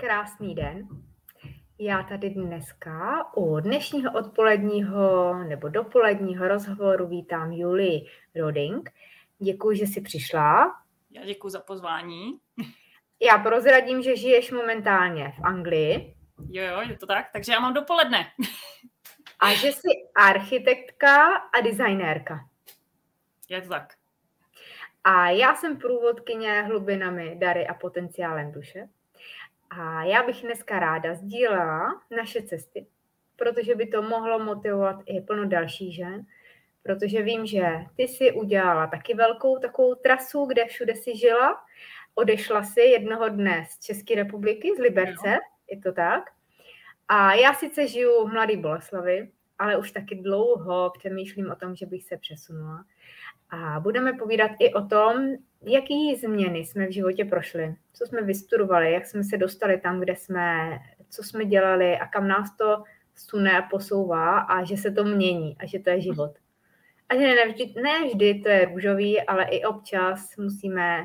Krásný den. Já tady dneska u dnešního odpoledního nebo dopoledního rozhovoru vítám Julii Rawding. Děkuji, že jsi přišla. Já děkuji za pozvání. Já prozradím, že žiješ momentálně v Anglii. Jo, je to tak, takže já mám dopoledne. A že jsi architektka a designérka. Je to tak. A já jsem průvodkyně hlubinami, dary a potenciálem duše. A já bych dneska ráda sdílela naše cesty, protože by to mohlo motivovat i plno dalších žen, protože vím, že ty si udělala taky velkou takovou trasu, kde všude si žila, odešla si jednoho dne z České republiky, z Liberce, je to tak. A já sice žiju v Mladé Boleslavi, ale už taky dlouho přemýšlím o tom, že bych se přesunula. A budeme povídat i o tom, jaký změny jsme v životě prošli, co jsme vystudovali, jak jsme se dostali tam, kde jsme, co jsme dělali a kam nás to sune a posouvá a že se to mění a že to je život. A že ne vždy to je růžový, ale i občas musíme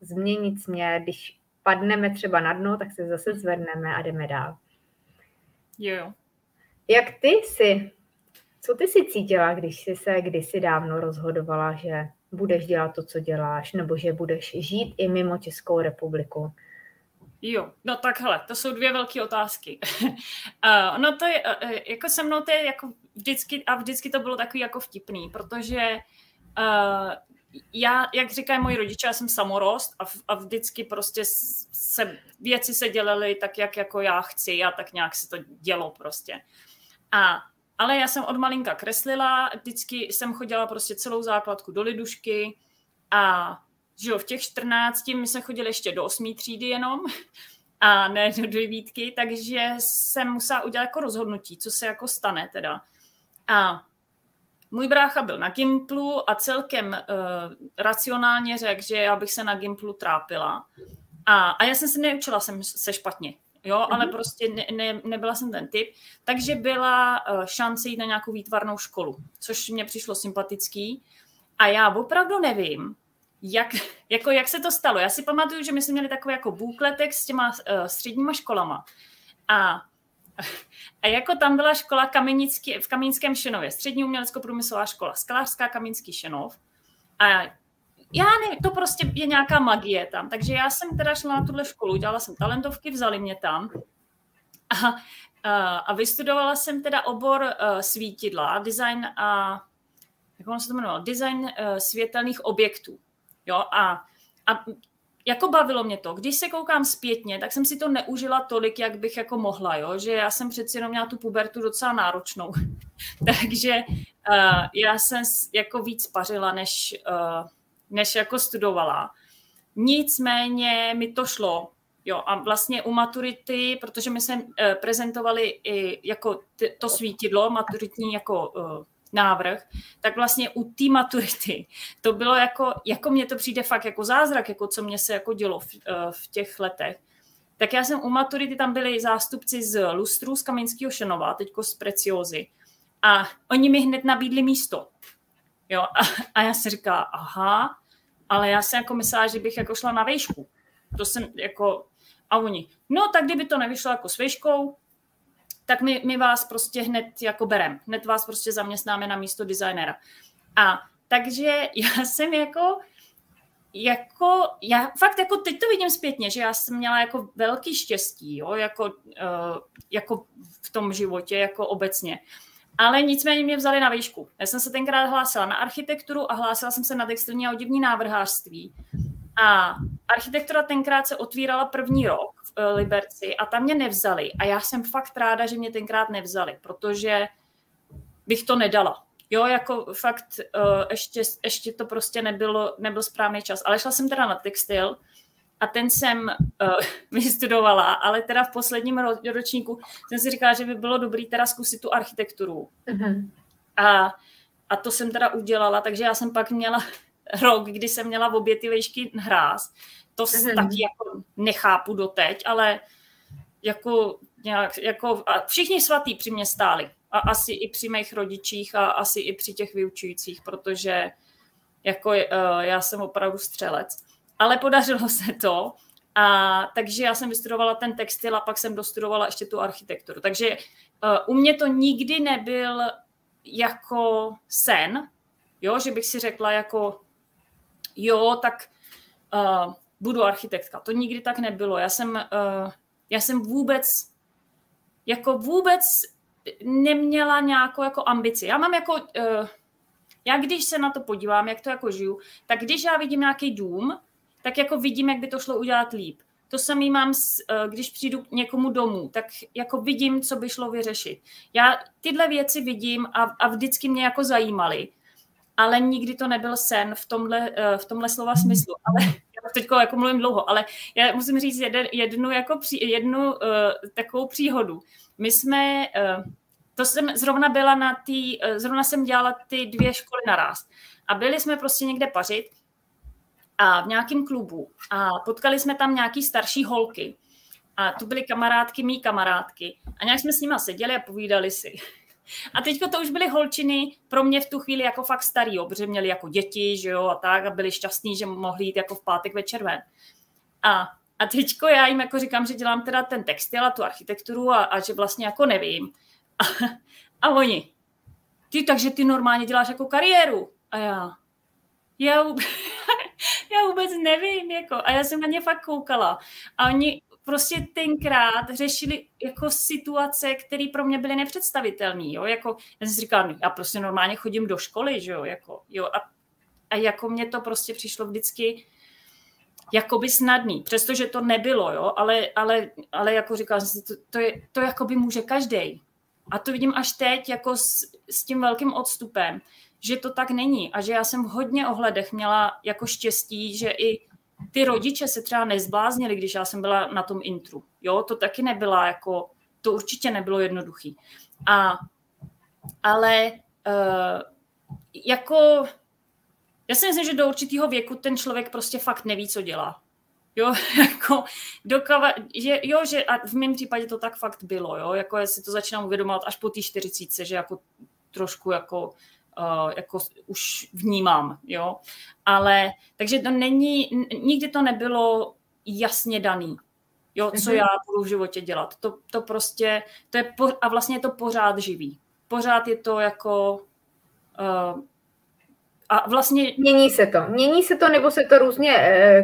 změnit směr. Když padneme třeba na dno, tak se zase zvedneme a jdeme dál. Jo. Jak ty jsi? Co ty si cítila, když jsi se kdysi dávno rozhodovala, že budeš dělat to, co děláš, nebo že budeš žít i mimo Českou republiku? Jo, no tak hele, to jsou dvě velké otázky. No to je, jako se mnou to je jako vždycky, a vždycky to bylo takový jako vtipný, protože já, jak říkají moji rodiče, já jsem samorost a vždycky prostě věci se dělaly tak, jak jako já chci a tak nějak se to dělo prostě. Ale já jsem od malinka kreslila, vždycky jsem chodila prostě celou základku do lidušky a v těch 14 my jsme chodili ještě do 8. třídy jenom a ne do 9, takže jsem musela udělat jako rozhodnutí, co se jako stane teda. A můj brácha byl na Gimplu a celkem racionálně řekl, že já bych se na Gimplu trápila. A já jsem se neučila se špatně. Jo, ale prostě nebyla jsem ten typ, takže byla šance jít na nějakou výtvarnou školu, což mě přišlo sympatický a já opravdu nevím, jak se to stalo. Já si pamatuju, že my jsme měli takový jako bukletek s těma středníma školama a jako tam byla škola v Kamínském Šenově, střední umělecko-průmyslová škola, sklářská Kamínský Šenov a to prostě je nějaká magie tam. Takže já jsem teda šla na tuhle školu, dělala jsem talentovky, vzali mě tam a vystudovala jsem teda obor svítidla, design a, jak ono se to jmenovalo, design světelných objektů. Jo, a jako bavilo mě to. Když se koukám zpětně, tak jsem si to neužila tolik, jak bych jako mohla, jo, že já jsem přeci jenom měla tu pubertu docela náročnou. Takže já jsem jako víc pařila, než jako studovala. Nicméně mi to šlo. Jo, a vlastně u maturity, protože my jsme prezentovali i jako to svítidlo, maturitní jako návrh, tak vlastně u té maturity to bylo jako mně to přijde fakt jako zázrak, jako co mě se jako dělo v těch letech. Tak já jsem u maturity, tam byli zástupci z Lustru, z Kamínského Šenova, teďko z Preciózy. A oni mi hned nabídli místo. Jo, a já si říkala, aha, ale já jsem jako myslela, že bych jako šla na vejšku. To jsem jako, a oni, no tak kdyby to nevyšlo jako s vejškou, tak my vás prostě hned jako berem. Hned vás prostě zaměstnáme na místo designéra. A takže já jsem jako já fakt jako teď to vidím zpětně, že já jsem měla jako velký štěstí, jo, jako v tom životě, jako obecně. Ale nicméně mě vzali na výšku. Já jsem se tenkrát hlásila na architekturu a hlásila jsem se na textilní a oděvní návrhářství. A architektura tenkrát se otvírala první rok v Liberci a tam mě nevzali. A já jsem fakt ráda, že mě tenkrát nevzali, protože bych to nedala. Jo, jako fakt ještě to prostě nebyl správný čas. Ale šla jsem teda na textil a ten jsem vystudovala, ale teda v posledním ročníku jsem si říkala, že by bylo dobrý teda zkusit tu architekturu. Uh-huh. A to jsem teda udělala, takže já jsem pak měla rok, kdy jsem měla v obě ty vejšky hráz. To taky jako nechápu doteď, ale jako všichni svatí při mě stáli. A asi i při mých rodičích a asi i při těch vyučujících, protože já jsem opravdu střelec. Ale podařilo se to Takže já jsem vystudovala ten textil a pak jsem dostudovala ještě tu architekturu. Takže u mě to nikdy nebyl jako sen, jo, že bych si řekla jako jo, tak budu architektka. To nikdy tak nebylo. Já jsem vůbec neměla nějakou jako ambici. Já mám jako, já když se na to podívám, jak to jako žiju, tak když já vidím nějaký dům, tak jako vidím, jak by to šlo udělat líp. To samý mám, když přijdu k někomu domů, tak jako vidím, co by šlo vyřešit. Já tyhle věci vidím a vždycky mě jako zajímaly, ale nikdy to nebyl sen v tomhle slova smyslu. Ale teď jako mluvím dlouho, ale já musím říct jednu takovou příhodu. My jsme, to jsem zrovna byla zrovna jsem dělala ty dvě školy naráz. A byli jsme prostě někde pařit a v nějakém klubu a potkali jsme tam nějaký starší holky. A to byly kamarádky, mý kamarádky. A nějak jsme s nima seděli a povídali si. A teďko to už byly holčiny pro mě v tu chvíli jako fakt starý, jo, protože měli jako děti, že jo, a tak, a byli šťastní, že mohli jít jako v pátek večer ven. A teďko já jim jako říkám, že dělám teda ten textil a tu architekturu a že vlastně jako nevím. A oni, takže ty normálně děláš jako kariéru. A já vůbec nevím, jako, a já jsem na ně fakt koukala. A oni prostě tenkrát řešili jako situace, které pro mě byly nepředstavitelné, jo, jako, já jsem si říkala, já prostě normálně chodím do školy, že jo, jako, jo, a jako mě to prostě přišlo vždycky jakoby snadný, přestože to nebylo, jo, ale jako říkala jsem si, to jakoby může každej. A to vidím až teď, jako s tím velkým odstupem, že to tak není a že já jsem v hodně ohledech měla jako štěstí, že i ty rodiče se třeba nezbláznili, když já jsem byla na tom intru. Jo, to taky nebyla jako, to určitě nebylo jednoduchý. Ale já si myslím, že do určitého věku ten člověk prostě fakt neví, co dělá. Jo, jako a v mém případě to tak fakt bylo, jo, jako já si to začínám uvědomovat až po té 40, že jako trošku jako už vnímám, jo, ale takže to není, nikdy to nebylo jasně daný, jo, co já budu v životě dělat, to prostě, to je, a vlastně je to pořád živý, pořád je to jako, a vlastně... Mění se to, nebo se to různě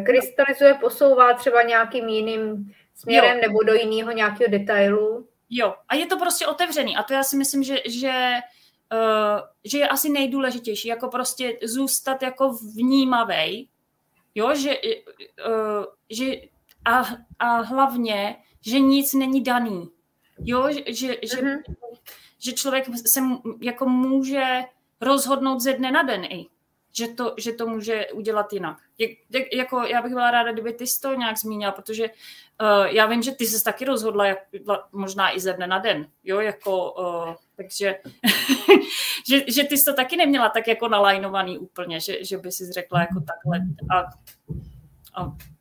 krystalizuje, posouvá třeba nějakým jiným směrem, jo, nebo do jiného nějakého detailu. Jo, a je to prostě otevřený a to já si myslím, že je asi nejdůležitější, jako prostě zůstat jako vnímavej, jo, že hlavně, že nic není daný, jo, že člověk se jako může rozhodnout ze dne na den i, že to může udělat jinak. Jako já bych byla ráda, kdyby ty jsi to nějak zmínila, protože já vím, že ty jsi taky rozhodla možná i ze dne na den, jo, jako, takže že ty jsi to taky neměla tak jako nalajnovaný úplně, že by jsi řekla jako takhle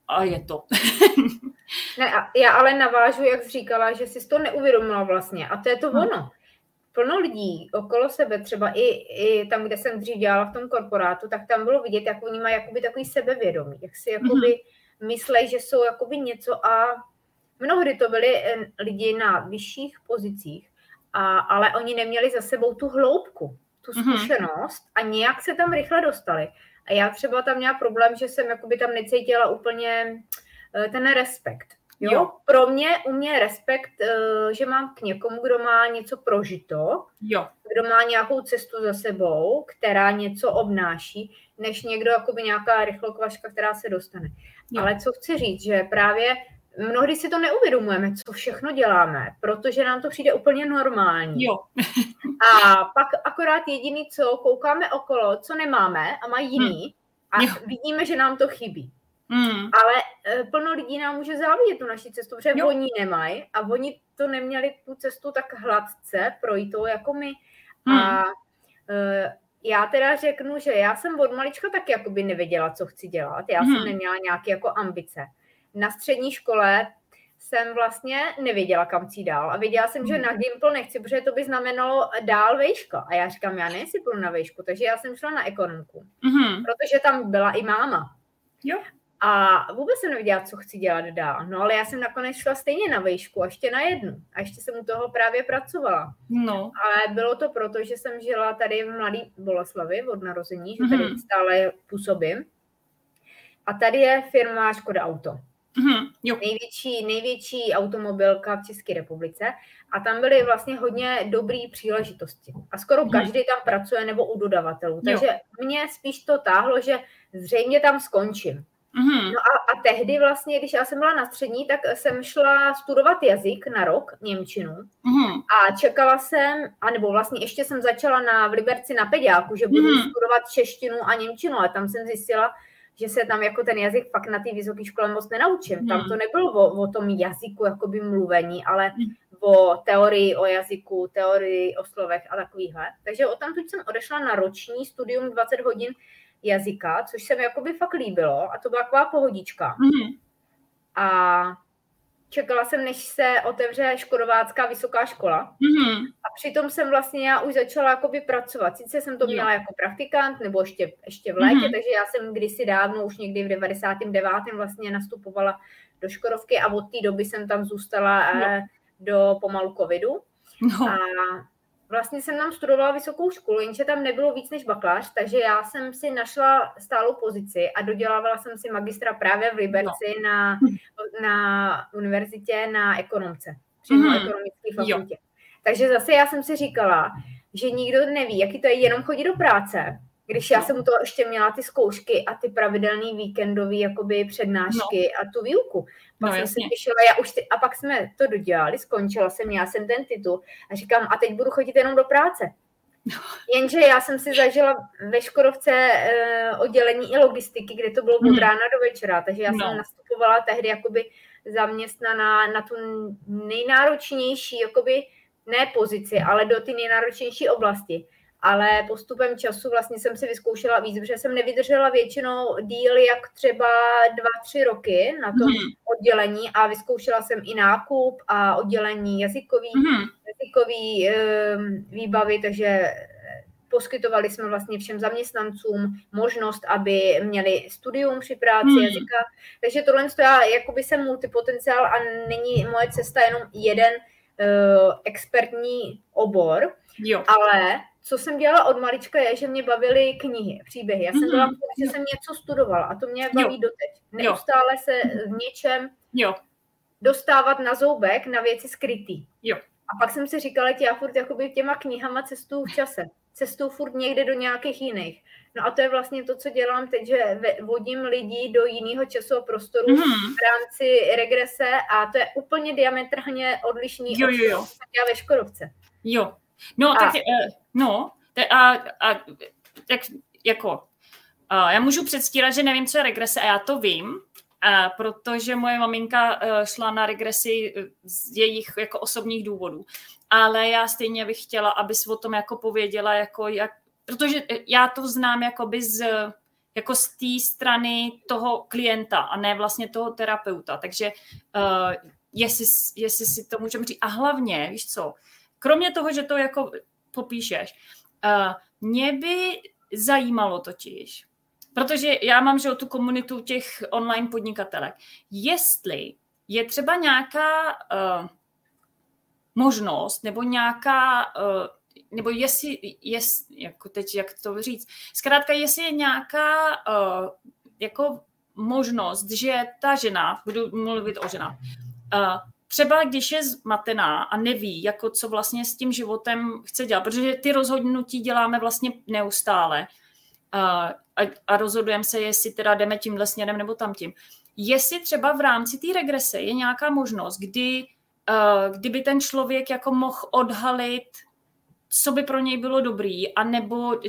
a je to. Ne, já ale navážu, jak jsi říkala, že jsi to neuvědomila vlastně a to je to ono. Plno lidí okolo sebe, třeba i tam, kde jsem dřív dělala v tom korporátu, tak tam bylo vidět, jak oni mají jakoby takový sebevědomí, jak si jakoby myslejí, že jsou jakoby něco a mnohdy to byli lidi na vyšších pozicích, ale oni neměli za sebou tu hloubku, tu zkušenost a nějak se tam rychle dostali. A já třeba tam měla problém, že jsem jakoby tam necítila úplně ten respekt. Jo, u mě je respekt, že mám k někomu, kdo má něco prožito, jo, kdo má nějakou cestu za sebou, která něco obnáší, než někdo jakoby nějaká rychlokvaška, která se dostane. Jo. Ale co chci říct, že právě mnohdy si to neuvědomujeme, co všechno děláme, protože nám to přijde úplně normální. Jo. A pak akorát jediný, co koukáme okolo, co nemáme a mají jiný a vidíme, že nám to chybí. Ale plno lidí nám může závidět tu naši cestu, protože oni nemají a oni to neměli tu cestu tak hladce projít to jako my. A já teda řeknu, že já jsem od malička taky jakoby nevěděla, co chci dělat. Já jsem neměla nějaké jako ambice. Na střední škole jsem vlastně nevěděla, kam jít dál a věděla jsem, že na Gimpl nechci, protože to by znamenalo dál vejška. A já říkám, já nejsi půjdu na vejšku, takže já jsem šla na ekonomku, protože tam byla i máma. Jo. A vůbec jsem nevěděla, co chci dělat dál. No, ale já jsem nakonec šla stejně na vejšku, a ještě na jednu. A ještě jsem u toho právě pracovala. No. Ale bylo to proto, že jsem žila tady v Mladé Boleslavi od narození, že tady stále působím. A tady je firma Škoda Auto. Největší automobilka v České republice. A tam byly vlastně hodně dobrý příležitosti. A skoro každý tam pracuje nebo u dodavatelů. Takže mě spíš to táhlo, že zřejmě tam skončím. No a tehdy vlastně, když já jsem byla na střední, tak jsem šla studovat jazyk na rok, němčinu. A čekala jsem, anebo vlastně ještě jsem začala v Liberci na pediáku, že budu studovat češtinu a němčinu, ale tam jsem zjistila, že se tam jako ten jazyk fakt na té vysoké škole moc nenaučím. Tam to nebylo o tom jazyku, jakoby mluvení, ale o teorii o jazyku, teorii o slovech a takovýhle. Takže odtamtud jsem odešla na roční studium 20 hodin jazyka, což se mi jakoby fakt líbilo a to byla taková pohodička. A čekala jsem, než se otevře Škodovácká vysoká škola a přitom jsem vlastně já už začala jakoby pracovat. Sice jsem to měla jako praktikant nebo ještě v létě, takže já jsem kdysi dávno, už někdy v 99. vlastně nastupovala do Škodovky a od té doby jsem tam zůstala do pomalu covidu. A vlastně jsem tam studovala vysokou školu, jenže tam nebylo víc než bakalář, takže já jsem si našla stálou pozici a dodělávala jsem si magistra právě v Liberci na univerzitě na ekonomce, přímo ekonomické fakultě. Takže zase já jsem si říkala, že nikdo neví, jaký to je jenom chodit do práce, když já jsem u toho ještě měla ty zkoušky a ty pravidelný víkendový jakoby přednášky a tu výuku. Pak jsem se těšila, a pak jsme to dodělali, skončila jsem, já jsem ten titul a říkám, a teď budu chodit jenom do práce. Jenže já jsem si zažila ve Škodovce oddělení i logistiky, kde to bylo od rána do večera, takže já jsem nastupovala tehdy jakoby zaměstnaná na tu nejnáročnější jakoby, ne pozici, ale do ty nejnáročnější oblasti. Ale postupem času vlastně jsem si vyzkoušela víc, protože jsem nevydržela většinou díl jak třeba 2-3 roky na tom oddělení a vyzkoušela jsem i nákup a oddělení jazykový výbavy, takže poskytovali jsme vlastně všem zaměstnancům možnost, aby měli studium při práci jazyka. Takže tohle já jakoby jsem multipotenciál a není moje cesta jenom jeden expertní obor, ale co jsem dělala od malička je, že mě bavily knihy, příběhy. Já jsem byla, že jsem něco studovala a to mě baví doteď. Neustále se v něčem dostávat na zoubek na věci skrytý. A pak jsem si říkala, já furt jakoby těma knihama cestuju v čase. Cestuju furt někde do nějakých jiných. No a to je vlastně to, co dělám teď, že vodím lidi do jiného časového prostoru v rámci regrese a to je úplně diametrálně odlišný od já ve Škodovce. No, tak já můžu předstírat, že nevím, co je regrese a já to vím, protože moje maminka šla na regresi z jejich jako osobních důvodů, ale já stejně bych chtěla, abys o tom jako pověděla, protože já to znám jako z té strany toho klienta a ne vlastně toho terapeuta, takže jestli si to můžeme říct a hlavně, víš co, kromě toho, že to jako popíšeš, mě by zajímalo totiž, protože já mám, že o tu komunitu těch online podnikatelek, jestli je třeba nějaká možnost, nebo nějaká, nebo jestli jako teď, jak to říct, zkrátka, jestli je nějaká jako možnost, že ta žena, budu mluvit o ženách, třeba když je zmatená a neví, jako co vlastně s tím životem chce dělat, protože ty rozhodnutí děláme vlastně neustále a rozhodujeme se, jestli teda jdeme tímhle směrem nebo tamtím. Jestli třeba v rámci té regrese je nějaká možnost, kdyby ten člověk jako mohl odhalit, co by pro něj bylo dobrý, anebo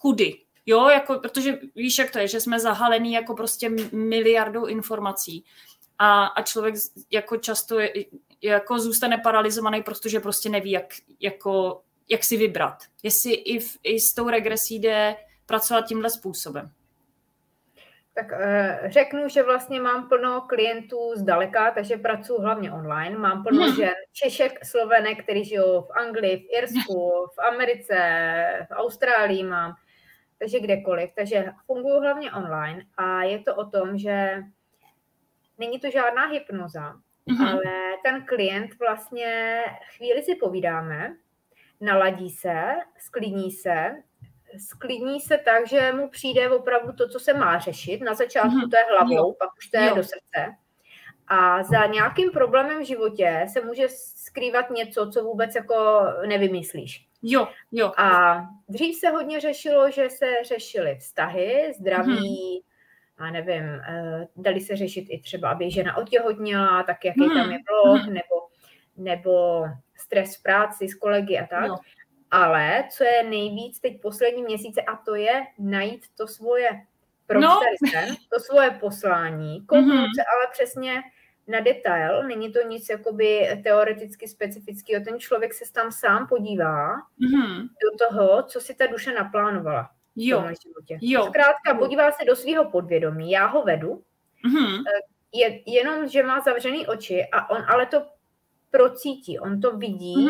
kudy. Jo, jako, protože víš, jak to je, že jsme zahalený jako prostě miliardou informací. A člověk jako často jako zůstane paralizovaný, protože prostě neví, jak si vybrat. Jestli i s tou regresí jde pracovat tímhle způsobem. Tak řeknu, že vlastně mám plno klientů zdaleka, takže pracuji hlavně online. Mám plno žen Češek, Slovenek, kteří žijou v Anglii, v Irsku, v Americe, v Austrálii mám. takže kdekoliv. Takže funguju hlavně online a je to o tom, že není to žádná hypnoza, ale ten klient vlastně chvíli si povídáme, naladí se, sklidní se tak, že mu přijde opravdu to, co se má řešit. Na začátku to je hlavou, pak už to je do srdce. A za nějakým problémem v životě se může skrývat něco, co vůbec jako nevymyslíš. Jo. A dřív se hodně řešilo, že se řešily vztahy, zdraví, a nevím, dali se řešit i třeba, aby žena otěhotněla, tak jaký tam je blok, nebo stres v práci s kolegy a tak. Ale co je nejvíc teď poslední měsíce, a to je najít to svoje to svoje poslání, komunikace, ale přesně na detail, není to nic jakoby teoreticky specifického, ten člověk se tam sám podívá do toho, co si ta duše naplánovala v tom životě. Zkrátka podívá se do svého podvědomí, já ho vedu, jenom, že má zavřený oči a on ale to procítí, on to vidí,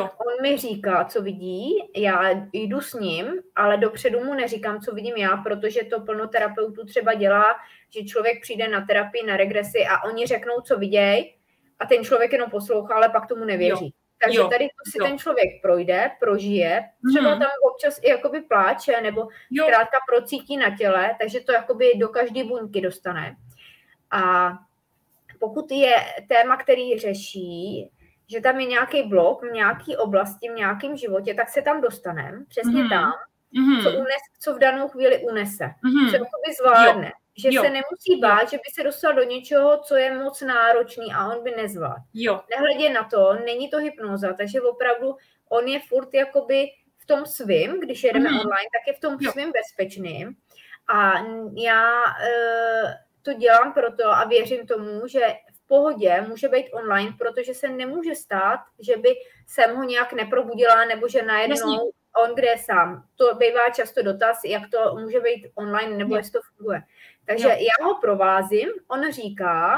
on mi říká, co vidí, já jdu s ním, ale dopředu mu neříkám, co vidím já, protože to plno terapeutů třeba dělá, že člověk přijde na terapii, na regresi a oni řeknou, co viděj a ten člověk jenom poslouchá, ale pak tomu nevěří. Takže tady to si ten člověk projde, prožije, třeba tam občas i jakoby pláče nebo zkrátka procítí na těle, takže to jakoby do každé buňky dostane. A pokud je téma, který řeší, že tam je nějaký blok v nějaký oblasti, v nějakém životě, tak se tam dostaneme, přesně tam, co v danou chvíli unese, co jakoby zvládne. Že se nemusí bát, že by se dostal do něčeho, co je moc náročný a on by nezvládl. Nehledě na to, není to hypnoza, takže opravdu on je furt jakoby v tom svým, když jedeme online, tak je v tom svým bezpečným. A já to dělám proto a věřím tomu, že pohodě může být online, protože se nemůže stát, že by jsem ho nějak neprobudila, nebo že najednou on kde je sám. To bývá často dotaz, jak to může být online, nebo jestli to funguje. Takže já ho provázím, on říká,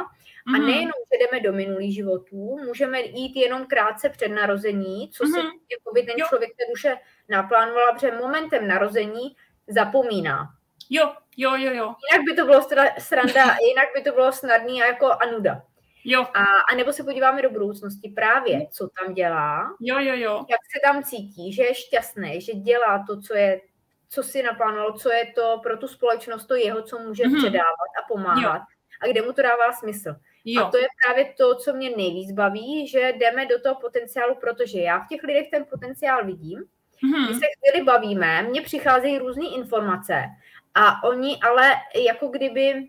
a nejenom, že jdeme do minulých životů, můžeme jít jenom krátce před narození, co si jakoby ten člověk, ten duše naplánovala, protože momentem narození zapomíná. Jo. Jinak by to bylo sranda, jinak by to bylo snadný a jako a nuda. A nebo se podíváme do budoucnosti právě, co tam dělá, jak se tam cítí, že je šťastný, že dělá to, co si naplánoval, co je to pro tu společnost, to jeho, co může předávat a pomáhat a kde mu to dává smysl. A to je právě to, co mě nejvíc baví, že jdeme do toho potenciálu, protože já v těch lidech ten potenciál vidím, když se chvíli bavíme, mně přicházejí různé informace a oni ale jako kdyby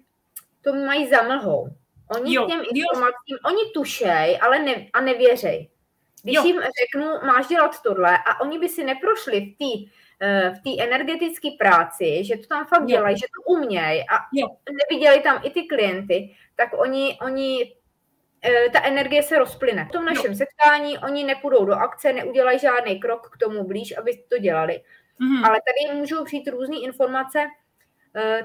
to mají za mlhou. Oni těm informacím, oni tušej, ale nevěřej. Když jim řeknu, máš dělat tohle a oni by si neprošli v té energetické práci, že to tam fakt dělají, že to umějí a neviděli tam i ty klienty, tak oni ta energie se rozplyne. V tom našem setkání oni nepůjdou do akce, neudělají žádný krok k tomu blíž, aby to dělali. Ale tady můžou přijít různé informace,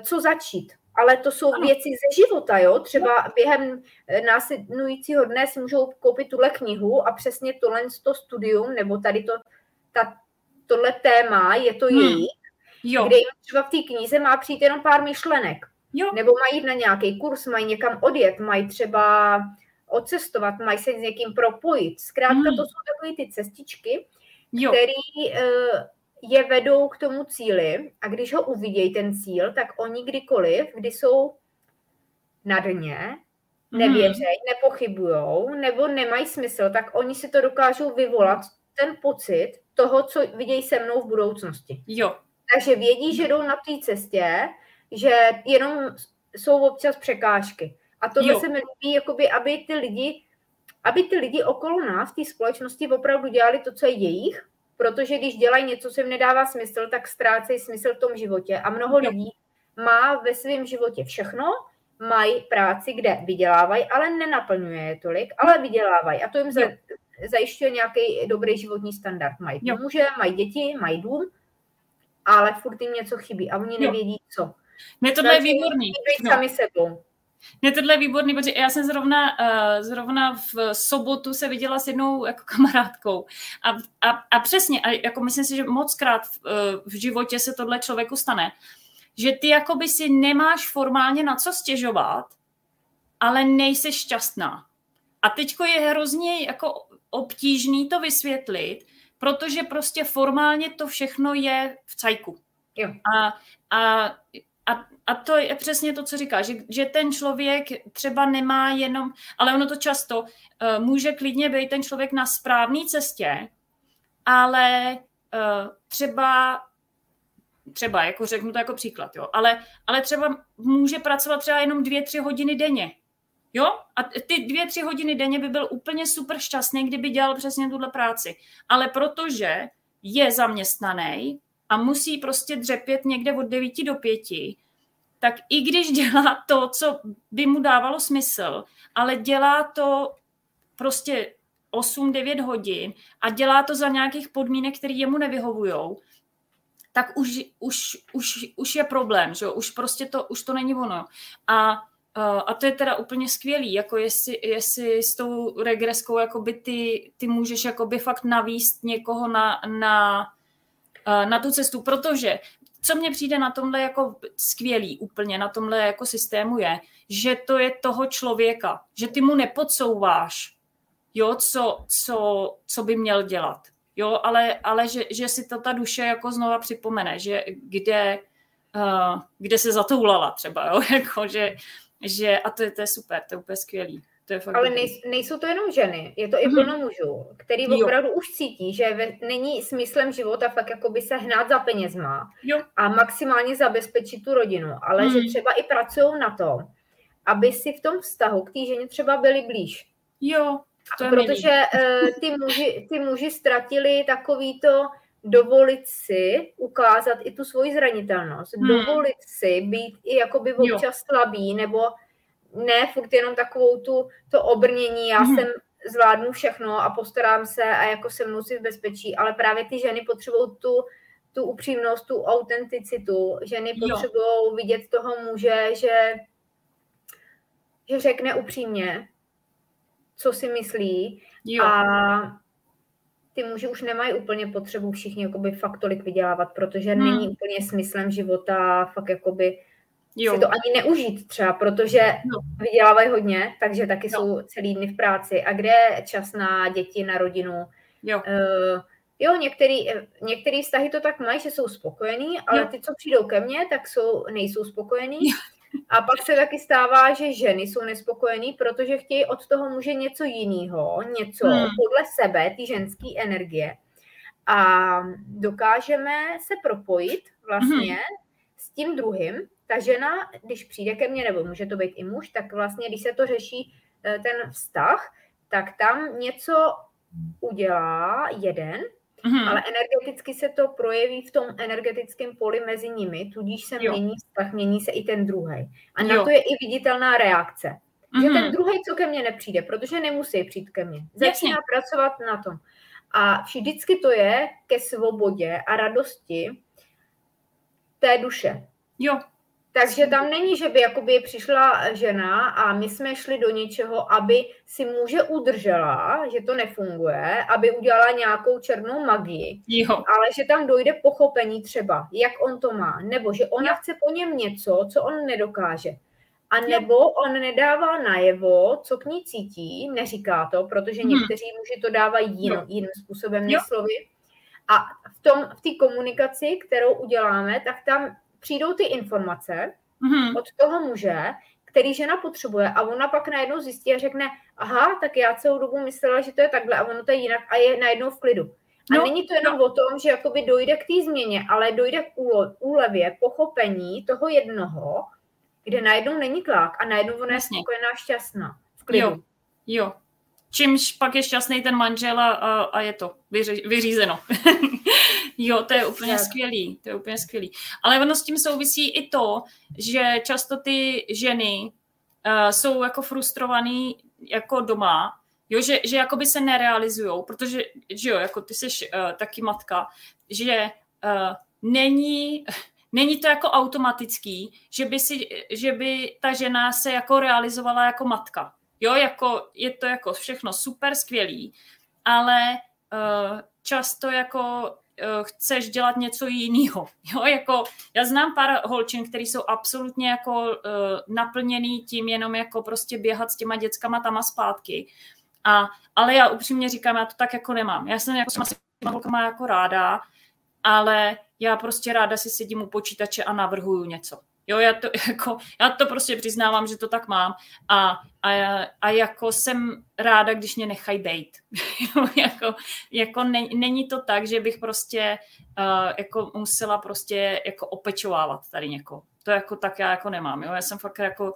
co začít. Ale to jsou věci ze života, jo? Třeba během následujícího dne si můžou koupit tuhle knihu a přesně tohle studium, nebo tady tohle téma, je to jejich, kde jim třeba v té knize má přijít jenom pár myšlenek. Nebo mají na nějaký kurz, mají někam odjet, mají třeba odcestovat, mají se s někým propojit. Zkrátka to jsou takové ty cestičky, které je vedou k tomu cíli a když ho uvidějí ten cíl, tak oni kdykoliv, kdy jsou na dně, nevěřejí, nepochybujou nebo nemají smysl, tak oni si to dokážou vyvolat, ten pocit toho, co vidějí se mnou v budoucnosti. Takže vědí, že jdou na té cestě, že jenom jsou občas překážky. A tohle se mi líbí, jakoby, aby ty lidi okolo nás v té společnosti opravdu dělali to, co je jejich, protože když dělají něco, co jim nedává smysl, tak ztrácejí smysl v tom životě. A mnoho lidí má ve svém životě všechno, mají práci, kde vydělávají, ale nenaplňuje je tolik, ale vydělávají. A to jim zajišťuje nějaký dobrý životní standard. Mají muže, mají děti, mají dům, ale furt jim něco chybí a oni nevědí, co. Ne, tohle je výborný. Sami sebou. Ne, tohle je výborný, protože já jsem zrovna v sobotu se viděla s jednou jako kamarádkou a přesně, a jako myslím si, že mockrát v životě se tohle člověku stane, že ty jakoby si nemáš formálně na co stěžovat, ale nejsi šťastná. A teďko je hrozně jako obtížný to vysvětlit, protože prostě formálně to všechno je v cajku. Jo. A to je přesně to, co říká, že ten člověk třeba nemá jenom, ale ono to často může klidně být ten člověk na správné cestě, ale třeba jako řeknu to jako příklad, jo, ale třeba může pracovat třeba jenom 2-3 hodiny denně. Jo? A ty 2-3 hodiny denně by byl úplně super šťastný, kdyby dělal přesně tuhle práci. Ale protože je zaměstnaný a musí prostě dřepět někde od 9 do 5, tak i když dělá to, co by mu dávalo smysl, ale dělá to prostě 8-9 hodin a dělá to za nějakých podmínek, které jemu nevyhovujou, tak už je problém, že jo? Už prostě to není ono. A to je teda úplně skvělý, jako jestli s tou regreskou jakoby ty můžeš jakoby fakt navíst někoho na tu cestu, protože co mně přijde na tomhle jako skvělý úplně, na tomhle jako systému je, že to je toho člověka, že ty mu nepodsouváš, jo, co by měl dělat, jo, ale že si to ta duše jako znova připomene, že kde se zatoulala třeba, jo, jako že a to je super, to je úplně skvělý. To je fakt ale nejsou to jenom ženy, je to i plno mužů, který opravdu už cítí, že není smyslem života fakt jakoby se hnát za penězma a maximálně zabezpečit tu rodinu, ale že třeba i pracují na tom, aby si v tom vztahu k té ženě třeba byli blíž. Jo, to je protože ty muži ztratili takový to dovolit si ukázat i tu svoji zranitelnost, dovolit si být i jakoby občas slabý, nebo ne furt jenom takovou to obrnění, já jsem zvládnu všechno a postarám se a jako se mnou si v bezpečí, ale právě ty ženy potřebují tu upřímnost, tu autenticitu, ženy potřebují vidět toho muže, že řekne upřímně, co si myslí a ty muži už nemají úplně potřebu všichni jakoby fakt tolik vydělávat, protože není úplně smyslem života fakt jakoby si to ani neužít třeba, protože vydělávají hodně, takže taky jsou celý dny v práci. A kde je čas na děti, na rodinu? Některý vztahy to tak mají, že jsou spokojení, ale ty, co přijdou ke mně, tak nejsou spokojení. A pak se taky stává, že ženy jsou nespokojený, protože chtějí od toho muže něco jiného, něco podle sebe, ty ženské energie. A dokážeme se propojit vlastně s tím druhým. Ta žena, když přijde ke mně, nebo může to být i muž, tak vlastně, když se to řeší ten vztah, tak tam něco udělá jeden, ale energeticky se to projeví v tom energetickém poli mezi nimi, tudíž se mění vztah, mění se i ten druhý. A na to je i viditelná reakce. Že ten druhý, co ke mně nepřijde, protože nemusí přijít ke mně. Začíná pracovat na tom. A vždycky to je ke svobodě a radosti té duše. Jo. Takže tam není, že by jakoby přišla žena a my jsme šli do něčeho, aby si muže udržela, že to nefunguje, aby udělala nějakou černou magii, ale že tam dojde pochopení třeba, jak on to má, nebo že ona chce po něm něco, co on nedokáže. A nebo on nedává najevo, co k ní cítí, neříká to, protože někteří muži to dávají jiným způsobem, než slovy. A v té komunikaci, kterou uděláme, tak tam přijdou ty informace od toho muže, který žena potřebuje a ona pak najednou zjistí a řekne aha, tak já celou dobu myslela, že to je takhle a ono to je jinak a je najednou v klidu. A není to jenom o tom, že jakoby dojde k té změně, ale dojde k úlevě, pochopení toho jednoho, kde najednou není klák a najednou ona je spokojená, šťastná, v klidu. Jo. Čímž pak je šťastný ten manžel a je to vyřízeno. Jo, to je úplně skvělý, to je úplně skvělý. Ale ono s tím souvisí i to, že často ty ženy jsou jako frustrovaný jako doma, jo, že jakoby se nerealizujou, protože, že jo, jako ty jsi taky matka, že není Není to jako automatický, že by ta žena se jako realizovala jako matka. Jo, jako, je to jako všechno super skvělý, ale často jako chceš dělat něco jiného. Jo, jako já znám pár holčin, který jsou absolutně jako naplněný tím jenom jako prostě běhat s těma dětskama tam a zpátky. Ale já upřímně říkám, já to tak jako nemám. Já jsem jako s těma holkama jako ráda, ale já prostě ráda si sedím u počítače a navrhuju něco. Jo, já to prostě přiznávám, že to tak mám a jako jsem ráda, když mě nechají bejt. jako není to tak, že bych prostě jako musela prostě jako opečovávat tady někoho. To jako tak já jako nemám. Jo? Já jsem fakt jako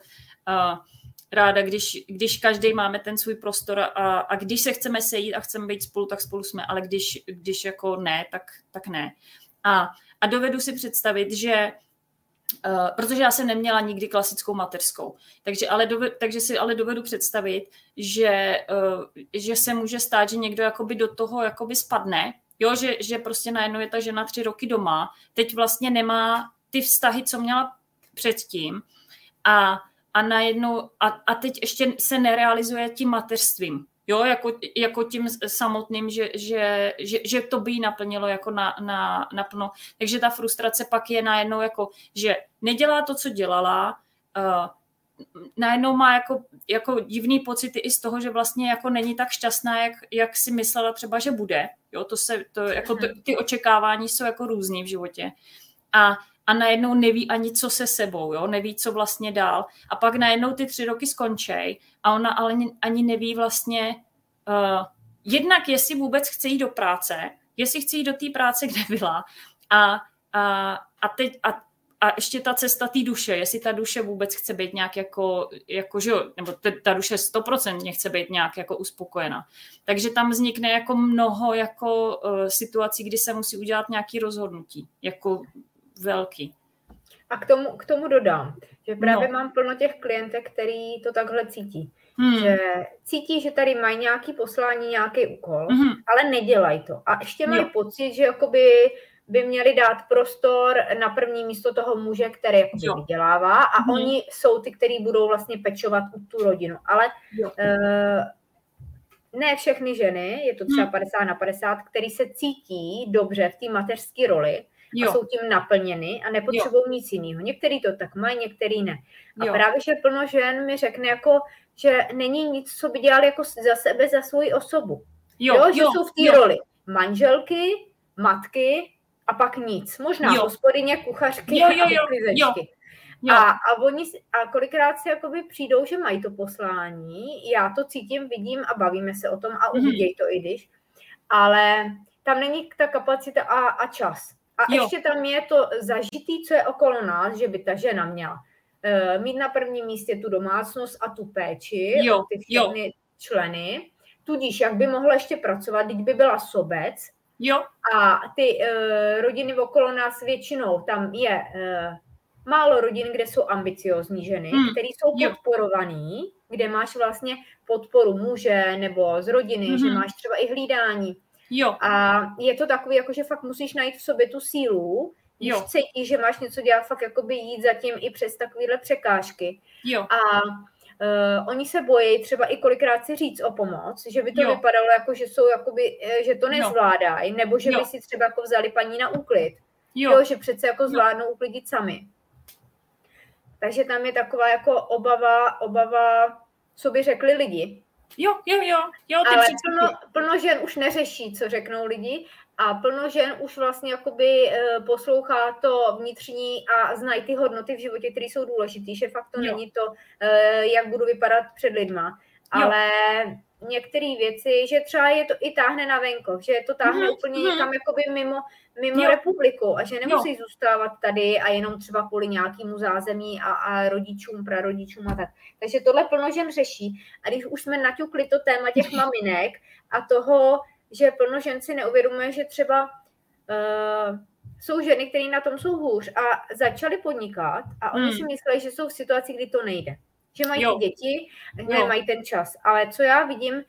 ráda, když každý máme ten svůj prostor a když se chceme sejít a chceme být spolu, tak spolu jsme, ale když jako ne, tak ne. A dovedu si představit, že protože já jsem neměla nikdy klasickou mateřskou. Takže si dovedu představit, že se může stát, že někdo jakoby do toho jakoby spadne, jo, že prostě najednou je ta žena 3 roky doma, teď vlastně nemá ty vztahy, co měla předtím a najednou teď ještě se nerealizuje tím mateřstvím. Jo, jako tím samotným, že to by jí naplnilo jako naplno. Takže ta frustrace pak je najednou jako, že nedělá to, co dělala, najednou má jako divný pocity i z toho, že vlastně jako není tak šťastná, jak si myslela třeba, že bude. Jo, ty očekávání jsou jako různý v životě. A najednou neví ani co se sebou, jo? Neví, co vlastně dál. A pak najednou ty 3 roky skončej a ona ale ani neví vlastně jednak, jestli vůbec chce jít do práce, jestli chce jít do té práce, kde byla a teď ještě ta cesta té duše, jestli ta duše vůbec chce být nějak jako že jo, nebo ta duše 100% chce být nějak jako uspokojena. Takže tam vznikne jako mnoho jako situací, kdy se musí udělat nějaké rozhodnutí, jako velký. A k tomu dodám, že právě mám plno těch klientek, který to takhle cítí. Že cítí, že tady mají nějaký poslání, nějaký úkol, ale nedělají to. A ještě mají pocit, že jakoby by měli dát prostor na první místo toho muže, který jakoby vydělává a oni jsou ty, který budou vlastně pečovat tu rodinu. Ale ne všechny ženy, je to třeba 50/50, který se cítí dobře v té mateřské roli, a jsou tím naplněny a nepotřebují nic jiného. Některý to tak mají, některý ne. A právě, že plno žen mi řekne, jako, že není nic, co by dělali jako za sebe, za svoji osobu. Že jsou v té roli manželky, matky a pak nic. Možná hospodyně, kuchařky a uklizečky. A oni kolikrát si jakoby přijdou, že mají to poslání. Já to cítím, vidím a bavíme se o tom a uvidějí to i když. Ale tam není ta kapacita a čas. A ještě tam je to zažitý, co je okolo nás, že by ta žena měla mít na prvním místě tu domácnost a tu péči, ty všechny členy. Tudíž, jak by mohla ještě pracovat, když by byla sobec. A ty rodiny okolo nás většinou, tam je málo rodin, kde jsou ambiciózní ženy, které jsou podporované, kde máš vlastně podporu muže nebo z rodiny, že máš třeba i hlídání. A je to takový, jako že fakt musíš najít v sobě tu sílu, když cítíš, že máš něco dělat, fakt jakoby jít zatím i přes takovéhle překážky. Oni se bojí třeba i kolikrát si říct o pomoc, že by to vypadalo, jako že jsou jakoby, že to nezvládají, nebo že by si třeba jako vzali paní na úklid, že přece jako zvládnou uklidit sami. Takže tam je taková jako obava, co by řekli lidi. Ale plno žen už neřeší, co řeknou lidi a plno žen už vlastně jakoby poslouchá to vnitřní a znají ty hodnoty v životě, které jsou důležitý, že fakt to není to, jak budu vypadat před lidma, ale některé věci, že třeba je to i táhne na venkov, že to táhne úplně někam jakoby mimo republiku a že nemusí zůstávat tady a jenom třeba kvůli nějakému zázemí a rodičům, prarodičům a tak. Takže tohle plno žen řeší. A když už jsme naťukli to téma těch maminek a toho, že plno žen si neuvědomuje, že třeba jsou ženy, které na tom jsou hůř a začaly podnikat a oni si mysleli, že jsou v situaci, kdy to nejde. Že mají ty děti, nemají ten čas. Ale co já vidím,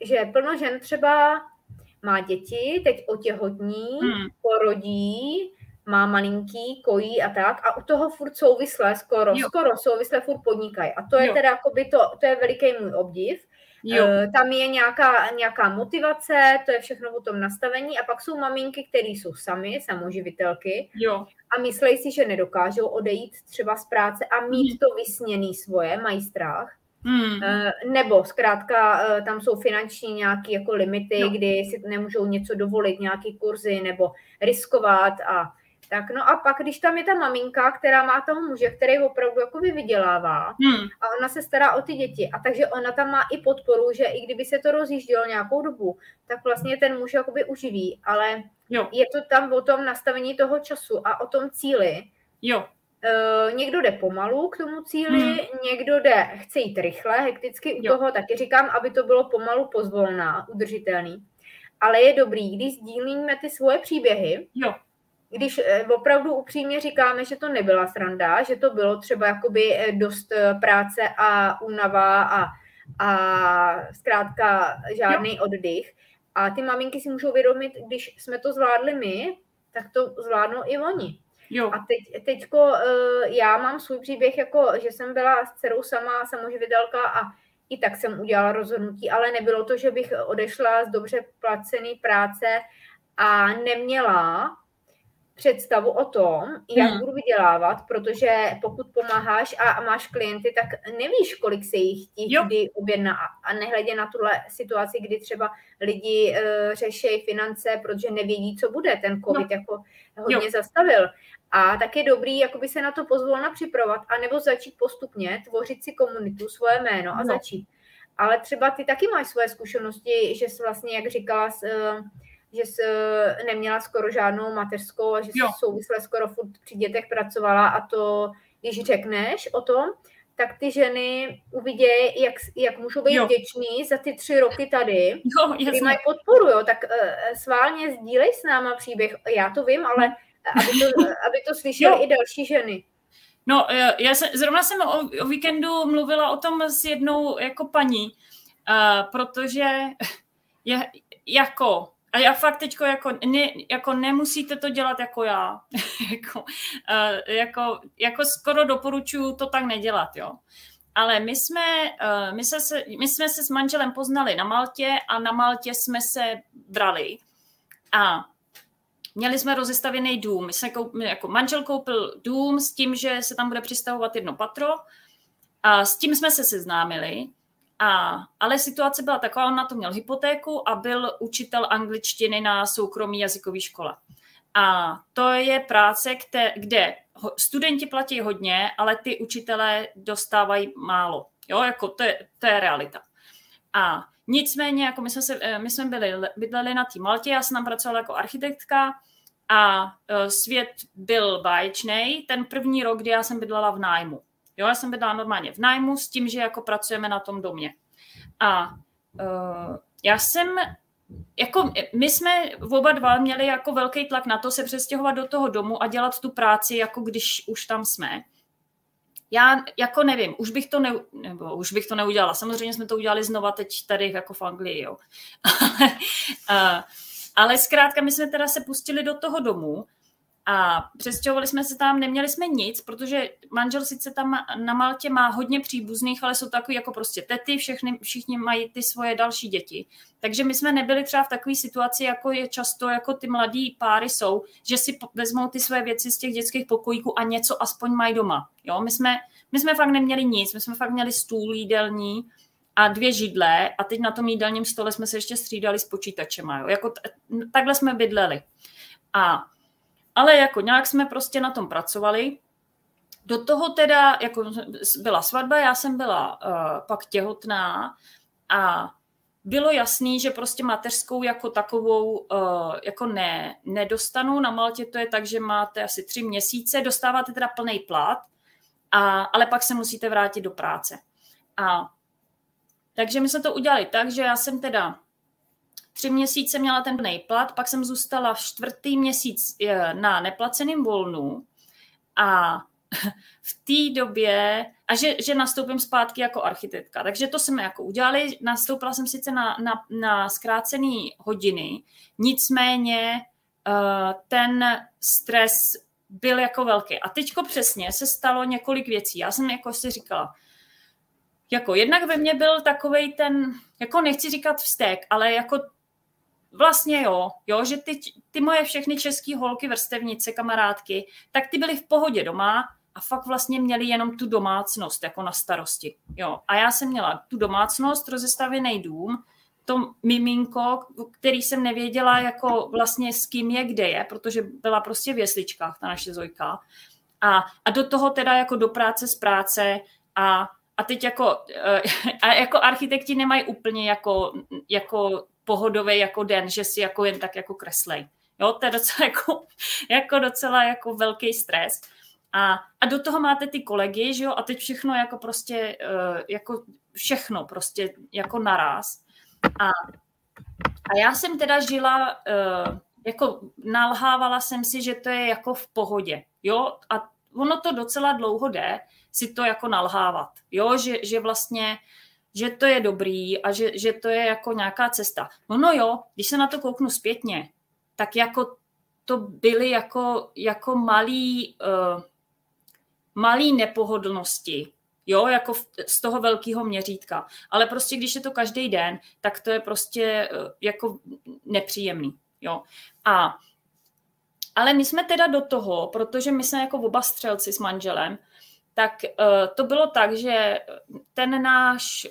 že plno žen třeba má děti, teď otěhotní, porodí, má malinký, kojí a tak a u toho furt souvisle, skoro souvisle furt podnikají. A to je teda jakoby to je veliký můj obdiv. Tam je nějaká motivace, to je všechno o tom nastavení a pak jsou maminky, které jsou samoživitelky a myslejí si, že nedokážou odejít třeba z práce a mít to vysněný svoje, mají strach. Nebo zkrátka tam jsou finanční nějaké jako limity, kdy si nemůžou něco dovolit, nějaký kurzy nebo riskovat a tak. No a pak, když tam je ta maminka, která má toho muže, který opravdu jako vydělává a ona se stará o ty děti a takže ona tam má i podporu, že i kdyby se to rozjíždělo nějakou dobu, tak vlastně ten muž jakoby uživí, ale je to tam o tom nastavení toho času a o tom cíli. Někdo jde pomalu k tomu cíli, někdo jde, chce jít rychle, hekticky u toho, taky říkám, aby to bylo pomalu pozvolná, udržitelný. Ale je dobrý, když sdílíme ty svoje příběhy, když opravdu upřímně říkáme, že to nebyla sranda, že to bylo třeba jakoby dost práce a únava a zkrátka žádný oddych. A ty maminky si můžou vědomit, když jsme to zvládli my, tak to zvládnou i oni. A teďko já mám svůj příběh, jako, že jsem byla s dcerou sama samoživitelka a i tak jsem udělala rozhodnutí, ale nebylo to, že bych odešla z dobře placené práce a neměla představu o tom, jak budu vydělávat, protože pokud pomáháš a máš klienty, tak nevíš, kolik se jich kdy objedná. A nehledě na tuhle situaci, kdy třeba lidi řeší finance, protože nevědí, co bude. Ten covid jako hodně zastavil. A tak je dobrý jakoby se na to pozvolna připravovat, anebo začít postupně tvořit si komunitu, svoje jméno a začít. Ale třeba ty taky máš svoje zkušenosti, že jsi vlastně, jak říkala, že jsi neměla skoro žádnou mateřskou a že jsi souvisle skoro furt při dětech pracovala a to, když řekneš o tom, tak ty ženy uvidějí, jak můžou být vděční za ty 3 roky tady, kdy mají podporu, tak sválně sdílej s náma příběh, já to vím, ale aby to slyšeli i další ženy. No, já zrovna jsem o víkendu mluvila o tom s jednou jako paní, protože je jako... A já fakt teďko jako nemusíte to dělat jako já. jako skoro doporučuju to tak nedělat, jo. Ale my jsme se s manželem poznali na Maltě a na Maltě jsme se brali. A měli jsme rozestavěný dům. Manžel koupil dům s tím, že se tam bude přistavovat 1 patro. A s tím jsme se seznámili. Ale situace byla taková, on na to měl hypotéku a byl učitel angličtiny na soukromé jazykové škole. A to je práce, kde studenti platí hodně, ale ty učitelé dostávají málo. Jo, jako to je realita. A nicméně, jako my jsme bydleli na té Maltě, já jsem tam pracovala jako architektka a svět byl báječný. Ten první rok, kdy já jsem bydlela v nájmu. Jo, já jsem bydlela normálně v nájmu s tím, že jako pracujeme na tom domě. A my jsme oba dva měli jako velký tlak na to se přestěhovat do toho domu a dělat tu práci, jako když už tam jsme. Já jako nevím, už bych to neudělala. Samozřejmě jsme to udělali znova teď tady jako v Anglii, jo. ale zkrátka my jsme teda se pustili do toho domu. A přestěhovali jsme se tam, neměli jsme nic, protože manžel sice tam na Maltě má hodně příbuzných, ale jsou takový jako prostě tety, všichni mají ty svoje další děti. Takže my jsme nebyli třeba v takové situaci, jako je často, jako ty mladý páry jsou, že si vezmou ty své věci z těch dětských pokojíků a něco aspoň mají doma. Jo? My jsme fakt neměli nic, my jsme fakt měli stůl jídelní a 2 židle a teď na tom jídelním stole jsme se ještě střídali s počítačema. Jo? Jako takhle jsme bydleli. Ale jako nějak jsme prostě na tom pracovali. Do toho teda jako byla svatba, já jsem byla pak těhotná a bylo jasný, že prostě mateřskou jako takovou jako nedostanu. Na Maltě to je tak, že máte asi 3 měsíce, dostáváte teda plný plat, ale pak se musíte vrátit do práce. Takže my jsme to udělali tak, že já jsem teda 3 měsíce měla ten plný plat, pak jsem zůstala 4. měsíc na neplaceném volnu a v té době, a že nastoupím zpátky jako architektka. Takže to jsme jako udělali, nastoupila jsem sice na zkrácený hodiny, nicméně ten stres byl jako velký. A teďko přesně se stalo několik věcí. Já jsem jako si říkala, jako jednak ve mně byl takovej ten, jako nechci říkat vztek, ale jako vlastně jo, že ty moje všechny český holky, vrstevnice, kamarádky, tak ty byly v pohodě doma a fakt vlastně měly jenom tu domácnost jako na starosti. Jo. A já jsem měla tu domácnost, rozestavěný dům, to miminko, který jsem nevěděla jako vlastně s kým je, kde je, protože byla prostě v jesličkách ta naše Zojka. A do toho teda jako do práce z práce a teď jako architekti nemají úplně jako pohodový jako den, že si jako jen tak jako kreslej. Jo, to je docela jako velký stres. A do toho máte ty kolegy, že jo, a teď všechno jako prostě jako naraz. A já jsem teda žila, jako nalhávala jsem si, že to je jako v pohodě, jo, a ono to docela dlouho jde si to jako nalhávat, jo, že vlastně, že to je dobrý a že to je jako nějaká cesta. No jo, když se na to kouknu zpětně, tak jako to byly jako malý nepohodlnosti, jo, jako z toho velkého měřítka. Ale prostě, když je to každý den, tak to je prostě jako nepříjemný, jo. Ale my jsme teda do toho, protože my jsme jako oba střelci s manželem, tak to bylo tak, že ten náš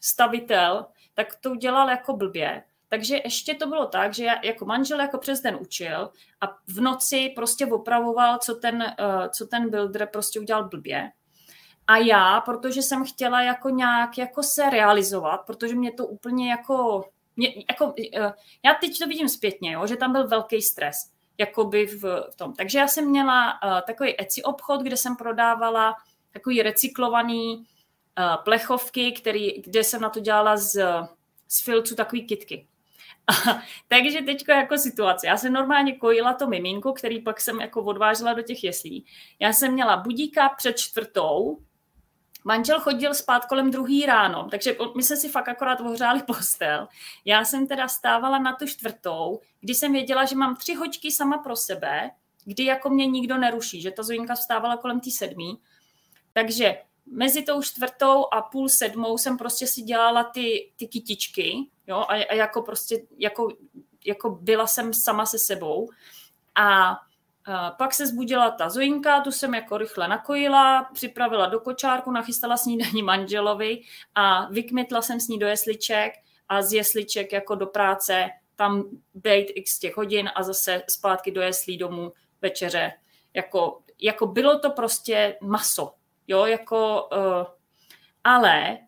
stavitel, tak to udělal jako blbě. Takže ještě to bylo tak, že jako manžel jako přes den učil a v noci prostě opravoval, co ten builder prostě udělal blbě. A já, protože jsem chtěla jako nějak jako se realizovat, protože mě to úplně jako já teď to vidím zpětně, jo, že tam byl velký stres jakoby v tom. Takže já jsem měla takový Etsy obchod, kde jsem prodávala takový recyklovaný plechovky, kde jsem na to dělala z filcu takový kytky. Takže teďko jako situace. Já jsem normálně kojila to miminko, který pak jsem jako odvážela do těch jeslí. Já jsem měla budíka před 4:00, manžel chodil spát kolem 2:00 ráno, takže my jsme si fakt akorát ohřáli postel. Já jsem teda stávala na tu 4:00, kdy jsem věděla, že mám 3 hoďky sama pro sebe, kdy jako mě nikdo neruší, že ta Zojinka vstávala kolem 7:00. Takže mezi tou 4:00 a 6:30 jsem prostě si dělala ty kytičky, jo, a jako prostě jako byla jsem sama se sebou. A pak se zbudila ta Zojinka, tu jsem jako rychle nakojila, připravila do kočárku, nachystala snídaní manželovi a vykmitla jsem s ní do jesliček a z jesliček jako do práce, tam bejt x těch hodin a zase zpátky do jeslí domů večeře. Jako bylo to prostě maso. Jo, jako, ale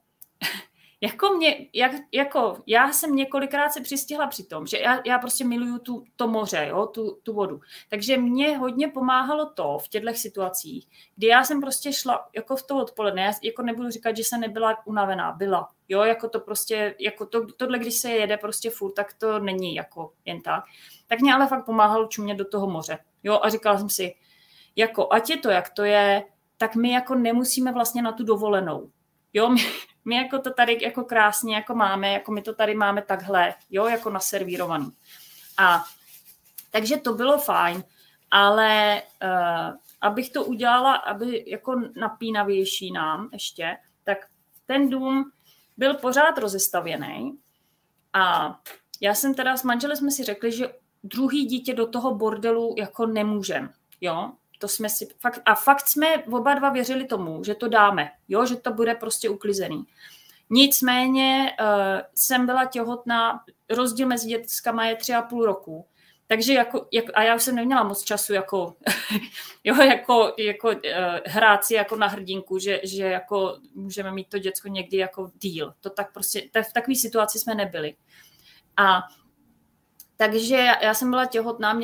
jako já jsem několikrát se přistihla při tom, že já prostě miluju to moře, jo, tu vodu. Takže mě hodně pomáhalo to v těchto situacích, kdy já jsem prostě šla jako v to odpoledne, já jako nebudu říkat, že jsem nebyla unavená, byla. Jo, jako to prostě, jako tohle, když se jede prostě furt, tak to není jako jen tak. Tak mě ale fakt pomáhalo čumět do toho moře. Jo, a říkala jsem si, jako ať je to, jak to je, tak my jako nemusíme vlastně na tu dovolenou. Jo, my jako to tady jako krásně jako máme, jako my to tady máme takhle, jo, jako naservírovaný. A takže to bylo fajn, ale abych to udělala, aby jako napínavější nám ještě, tak ten dům byl pořád rozestavěný a já jsem teda s manželem jsme si řekli, že 2. dítě do toho bordelu jako nemůžem, jo. To jsme si fakt jsme oba dva věřili tomu, že to dáme, jo, že to bude prostě uklizený. Nicméně jsem byla těhotná, rozdíl mezi dětskama je 3,5 roku, takže a já už jsem neměla moc času jako, jo, jako hrát si jako na hrdinku, že jako můžeme mít to děcko někdy jako díl. To tak prostě, v takové situaci jsme nebyli. Takže já jsem byla těhotná,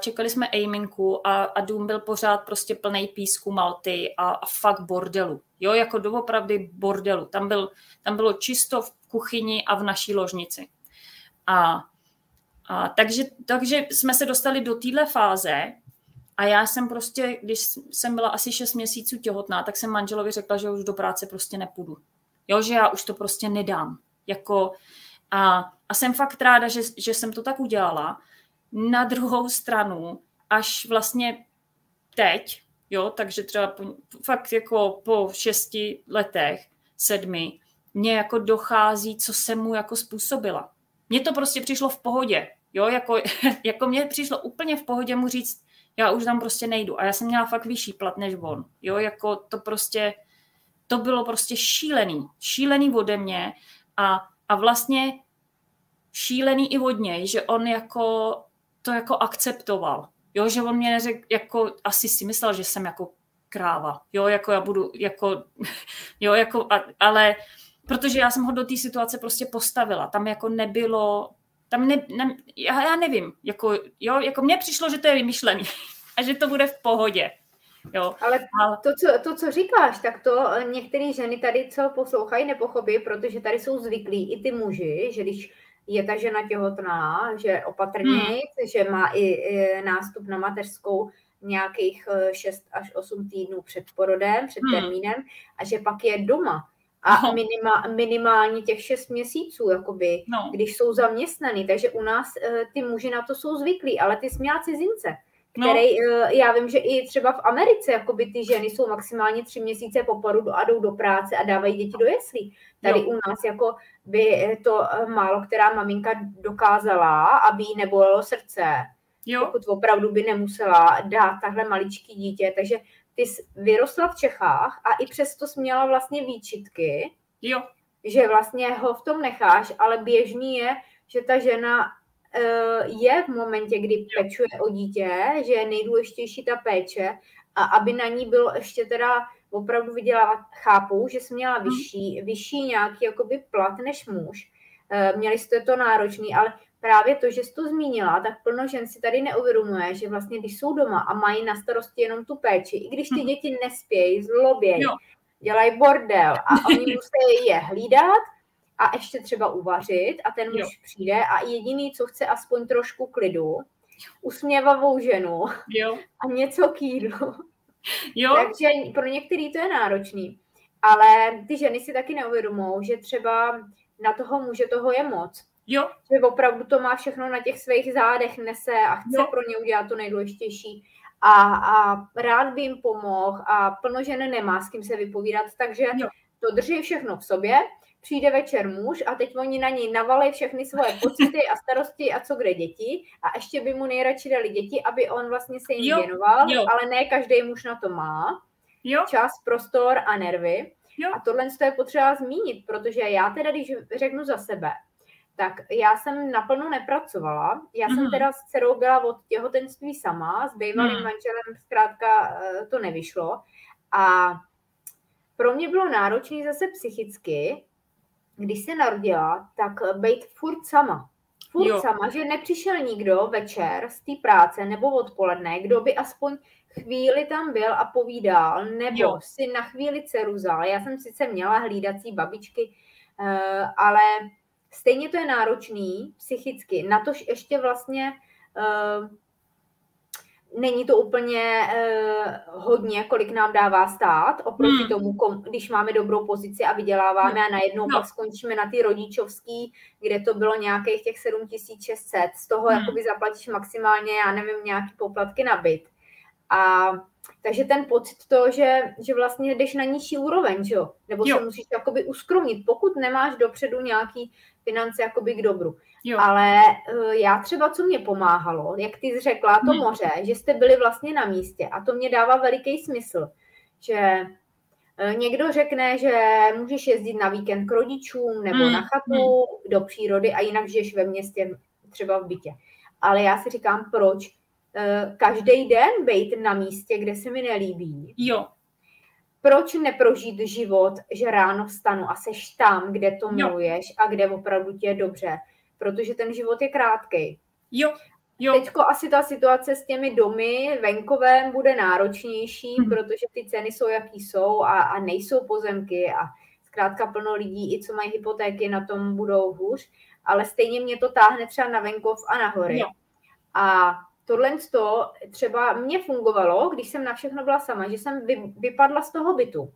čekali jsme Aminku a dům byl pořád prostě plný písku, Malty a fakt bordelu. Jo, jako doopravdy bordelu. Tam bylo čisto v kuchyni a v naší ložnici. Takže jsme se dostali do téhle fáze a já jsem prostě, když jsem byla asi 6 měsíců těhotná, tak jsem manželovi řekla, že už do práce prostě nepůjdu. Jo, že já už to prostě nedám. Jako... A jsem fakt ráda, že jsem to tak udělala, na druhou stranu až vlastně teď, jo, takže třeba fakt jako po 6 letech, 7, mně jako dochází, co jsem mu jako způsobila. Mně to prostě přišlo v pohodě, jo, jako mně přišlo úplně v pohodě mu říct, já už tam prostě nejdu. A já jsem měla fakt vyšší plat než on, jo, jako to prostě, to bylo prostě šílený ode mě a vlastně šílený i od něj, že on jako to jako akceptoval, jo, že on mě neřekl, jako asi si myslel, že jsem jako kráva, jo, jako já budu, jako, jo, jako, ale protože já jsem ho do té situace prostě postavila, tam jako nebylo, tam ne, já nevím, jako, jo, jako mně přišlo, že to je vymyšlený a že to bude v pohodě. Jo. Ale to, co říkáš, tak to některé ženy tady, co poslouchají, nepochopí, protože tady jsou zvyklí i ty muži, že když je ta žena těhotná, že opatrněji, že má i nástup na mateřskou nějakých 6 až 8 týdnů před porodem, před termínem, a že pak je doma. A minimálně těch 6 měsíců, jakoby, když jsou zaměstnaný. Takže u nás ty muži na to jsou zvyklí, ale ty jsi měla cizince, který, já vím, že i třeba v Americe, jakoby ty ženy jsou maximálně 3 měsíce po porodu a jdou do práce a dávají děti do jeslí. Tady u nás jako by to málo která maminka dokázala, aby jí nebolelo srdce, pokud opravdu by nemusela dát tahle maličký dítě. Takže ty jsi vyrostla v Čechách a i přesto jsi měla vlastně výčitky, že vlastně ho v tom necháš, ale běžný je, že ta žena je v momentě, kdy pečuje o dítě, že je nejdůležitější ta péče a aby na ní bylo ještě teda opravdu vydělávat. Chápu, že jsi měla vyšší nějaký jakoby plat než muž. Měli jste to náročný, ale právě to, že jsi to zmínila, tak plno žen si tady neuvědomuje, že vlastně když jsou doma a mají na starosti jenom tu péči, i když ty děti nespějí, zlobějí, dělají bordel a oni musí je hlídat a ještě třeba uvařit a ten muž přijde a jediný, co chce, aspoň trošku klidu, usměvavou ženu a něco k jídlu. Takže pro některý to je náročný. Ale ty ženy si taky neuvědomou, že třeba na toho muže toho je moc. Že opravdu to má všechno na těch svých zádech, nese a chce pro ně udělat to nejdůležitější a rád by jim pomohl a plno žen nemá s kým se vypovídat, takže to drží všechno v sobě, přijde večer muž a teď oni na něj navalejí všechny svoje pocity a starosti a co kde děti a ještě by mu nejradši dali děti, aby on vlastně se jim věnoval, ale ne každý muž na to má čas, prostor a nervy a tohle je potřeba zmínit, protože já teda, když řeknu za sebe, tak já jsem naplno nepracovala. Já jsem teda s dcerou byla od těhotenství sama, s bývalým manželem zkrátka to nevyšlo. A pro mě bylo náročné zase psychicky, když se narodila, tak být furt sama. Furt sama, že nepřišel nikdo večer z té práce nebo odpoledne, kdo by aspoň chvíli tam byl a povídal, nebo si na chvíli dceru vzal. Já jsem sice měla hlídací babičky, ale stejně to je náročný psychicky. Na to ještě vlastně není to úplně hodně, kolik nám dává stát, oproti tomu, když máme dobrou pozici a vyděláváme a najednou pak skončíme na ty rodičovský, kde to bylo nějakých těch 7600. Z toho jakoby zaplatíš maximálně, já nevím, nějaký poplatky na byt. A takže ten pocit toho, že vlastně jdeš na nižší úroveň, že jo? Nebo se musíš jakoby uskromnit, pokud nemáš dopředu nějaký finance jakoby k dobru. Ale já třeba, co mě pomáhalo, jak ty jsi řekla, to moře, že jste byli vlastně na místě a to mě dává veliký smysl, že někdo řekne, že můžeš jezdit na víkend k rodičům nebo na chatu, do přírody a jinak žiješ ve městě, třeba v bytě. Ale já si říkám, proč každý den být na místě, kde se mi nelíbí. Proč neprožít život, že ráno vstanu a seš tam, kde to miluješ a kde opravdu ti je dobře. Protože ten život je krátkej. Teďko asi ta situace s těmi domy venkovem bude náročnější, protože ty ceny jsou, jaký jsou a nejsou pozemky a zkrátka plno lidí, i co mají hypotéky, na tom budou hůř, ale stejně mě to táhne třeba na venkov a na hory. A tohle třeba mě fungovalo, když jsem na všechno byla sama, že jsem vypadla z toho bytu,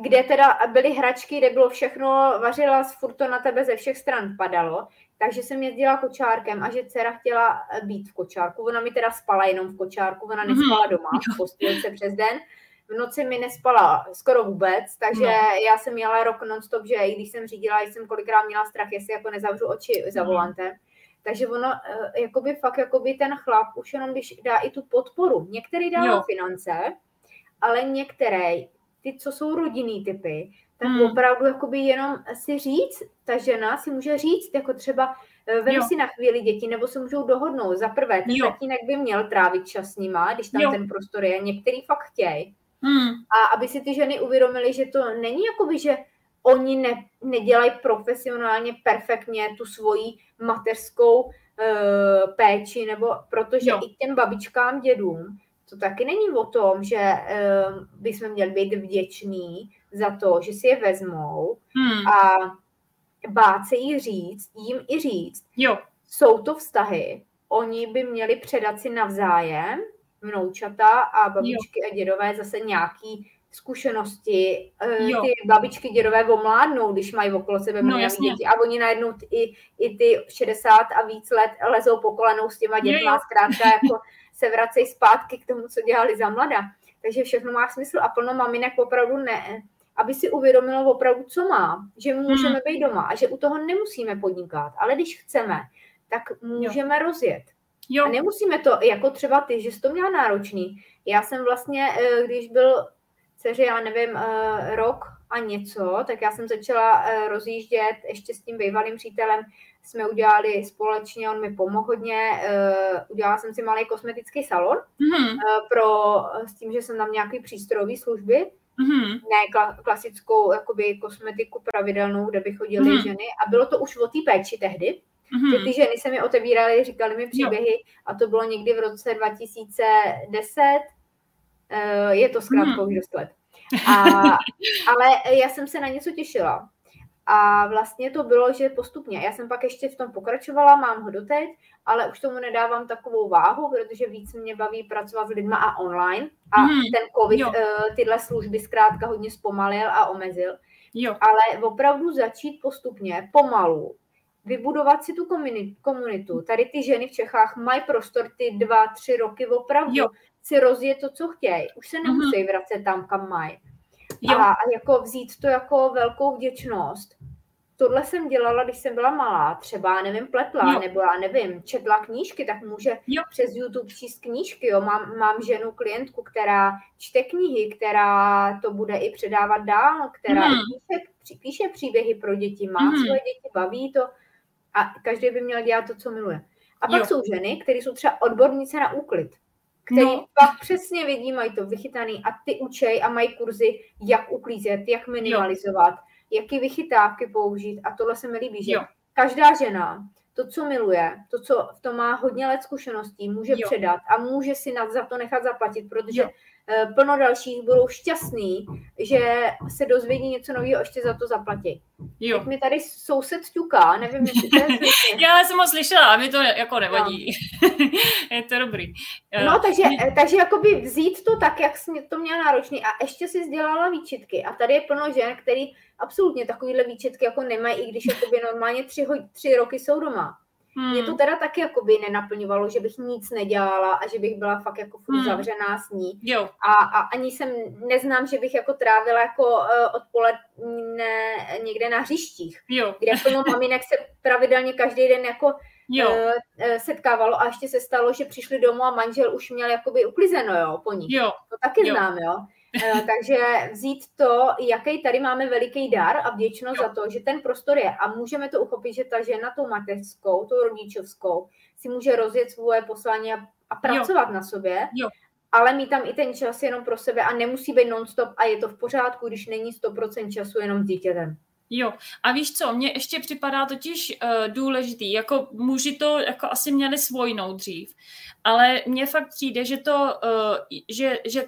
kde teda byly hračky, kde bylo všechno, vařila, furt to na tebe ze všech stran padalo, Takže jsem jezdila kočárkem a že dcera chtěla být v kočárku. Ona mi teda spala jenom v kočárku, ona nespala doma, v postýlce přes den. V noci mi nespala skoro vůbec, takže já jsem jela rok non-stop, že i když jsem řídila, jsem kolikrát měla strach, jestli jako nezavřu oči za volantem. Takže ono, jakoby fakt, jakoby ten chlap už jenom, když dá i tu podporu. Některý dá finance, ale některé, ty, co jsou rodinný typy, tak opravdu jakoby jenom si říct, ta žena si může říct, jako třeba vem si na chvíli děti, nebo se můžou dohodnout. Za prvé, ten tatínek by měl trávit čas s nima, když tam ten prostor je. Některý fakt chtějí. A aby si ty ženy uvědomily, že to není jakoby, že oni nedělají profesionálně perfektně tu svoji mateřskou péči, nebo protože i těm babičkám, dědům, to taky není o tom, že bychom měli být vděční za to, že si je vezmou a bát se jim i říct. Jo. Jsou to vztahy, oni by měli předat si navzájem, vnoučata a babičky a dědové zase nějaký zkušenosti. Ty babičky, dědové omládnou, když mají okolo sebe mladé děti a oni najednou i ty 60 a víc let lezou po kolenou s těma dětma, zkrátka jako se vracejí zpátky k tomu, co dělali za mladá. Takže všechno má smysl a plno maminek opravdu ne, aby si uvědomilo opravdu, co má, že můžeme být doma a že u toho nemusíme podnikat, ale když chceme, tak můžeme rozjet. Jo. A nemusíme to, jako třeba ty, že jsi to měla náročný. Já jsem vlastně, když byl dceři, já nevím, rok a něco, tak já jsem začala rozjíždět ještě s tím bývalým přítelem. Jsme udělali společně, on mi pomohl hodně. Udělala jsem si malý kosmetický salon s tím, že jsem tam nějaký přístrojový služby. Ne klasickou jakoby kosmetiku pravidelnou, kde by chodily ženy. A bylo to už o té péči tehdy. Že ty ženy se mi otevíraly, říkaly mi příběhy a to bylo někdy v roce 2010, je to zkrátka už dost let. Ale já jsem se na něco těšila a vlastně to bylo, že postupně, já jsem pak ještě v tom pokračovala, mám ho doteď, ale už tomu nedávám takovou váhu, protože víc mě baví pracovat s lidma a online a ten covid tyhle služby zkrátka hodně zpomalil a omezil, ale opravdu začít postupně, pomalu, vybudovat si tu komunitu. Tady ty ženy v Čechách mají prostor ty 2-3 roky opravdu si rozjet to, co chtějí. Už se nemusí vracet tam, kam mají. A jako vzít to jako velkou vděčnost. Tohle jsem dělala, když jsem byla malá. Třeba, nevím, pletla, nebo já nevím, četla knížky, tak může přes YouTube číst knížky. Jo. Mám ženu, klientku, která čte knihy, která to bude i předávat dál, která píše příběhy pro děti, má svoje děti, baví to. A každý by měl dělat to, co miluje. A pak jsou ženy, které jsou třeba odbornice na úklid, které pak přesně vidí, mají to vychytaný a ty učej a mají kurzy, jak uklízet, jak minimalizovat, jaký vychytávky použít. A tohle se mi líbí, že každá žena to, co miluje, to, co v tom má hodně let zkušeností, může předat a může si za to nechat zaplatit, protože plno dalších budou šťastný, že se dozvědí něco nového, ještě za to zaplatí. Teď mi tady soused ťuká, nevím, jestli to je slyšet. Já jsem ho slyšela, a mi to jako nevadí. Je to dobrý. No, takže jakoby vzít to tak, jak jsi to měla náročný a ještě si sdělala výčitky. A tady je plno žen, který absolutně takovýhle výčitky jako nemají, i když jakoby normálně 3 roky jsou doma. Mě to teda taky jakoby nenaplňovalo, že bych nic nedělala a že bych byla fakt jako furt zavřená s ní. A ani jsem neznám, že bych jako trávila jako odpoledne někde na hřištích, kde plno maminek se pravidelně každý den jako setkávalo a ještě se stalo, že přišli domů a manžel už měl jakoby uklizeno po nich. To taky znám, jo. Takže vzít to, jaký tady máme veliký dar a vděčnost za to, že ten prostor je a můžeme to uchopit, že ta žena tou mateřskou, tou rodičovskou si může rozjet svoje poslání a pracovat na sobě, ale mít tam i ten čas jenom pro sebe a nemusí být non-stop a je to v pořádku, když není 100% času jenom s dítětem. Jo, a víš co, mně ještě připadá totiž důležitý, jako muži to jako asi měli svojnou dřív, ale mně fakt přijde, že to, že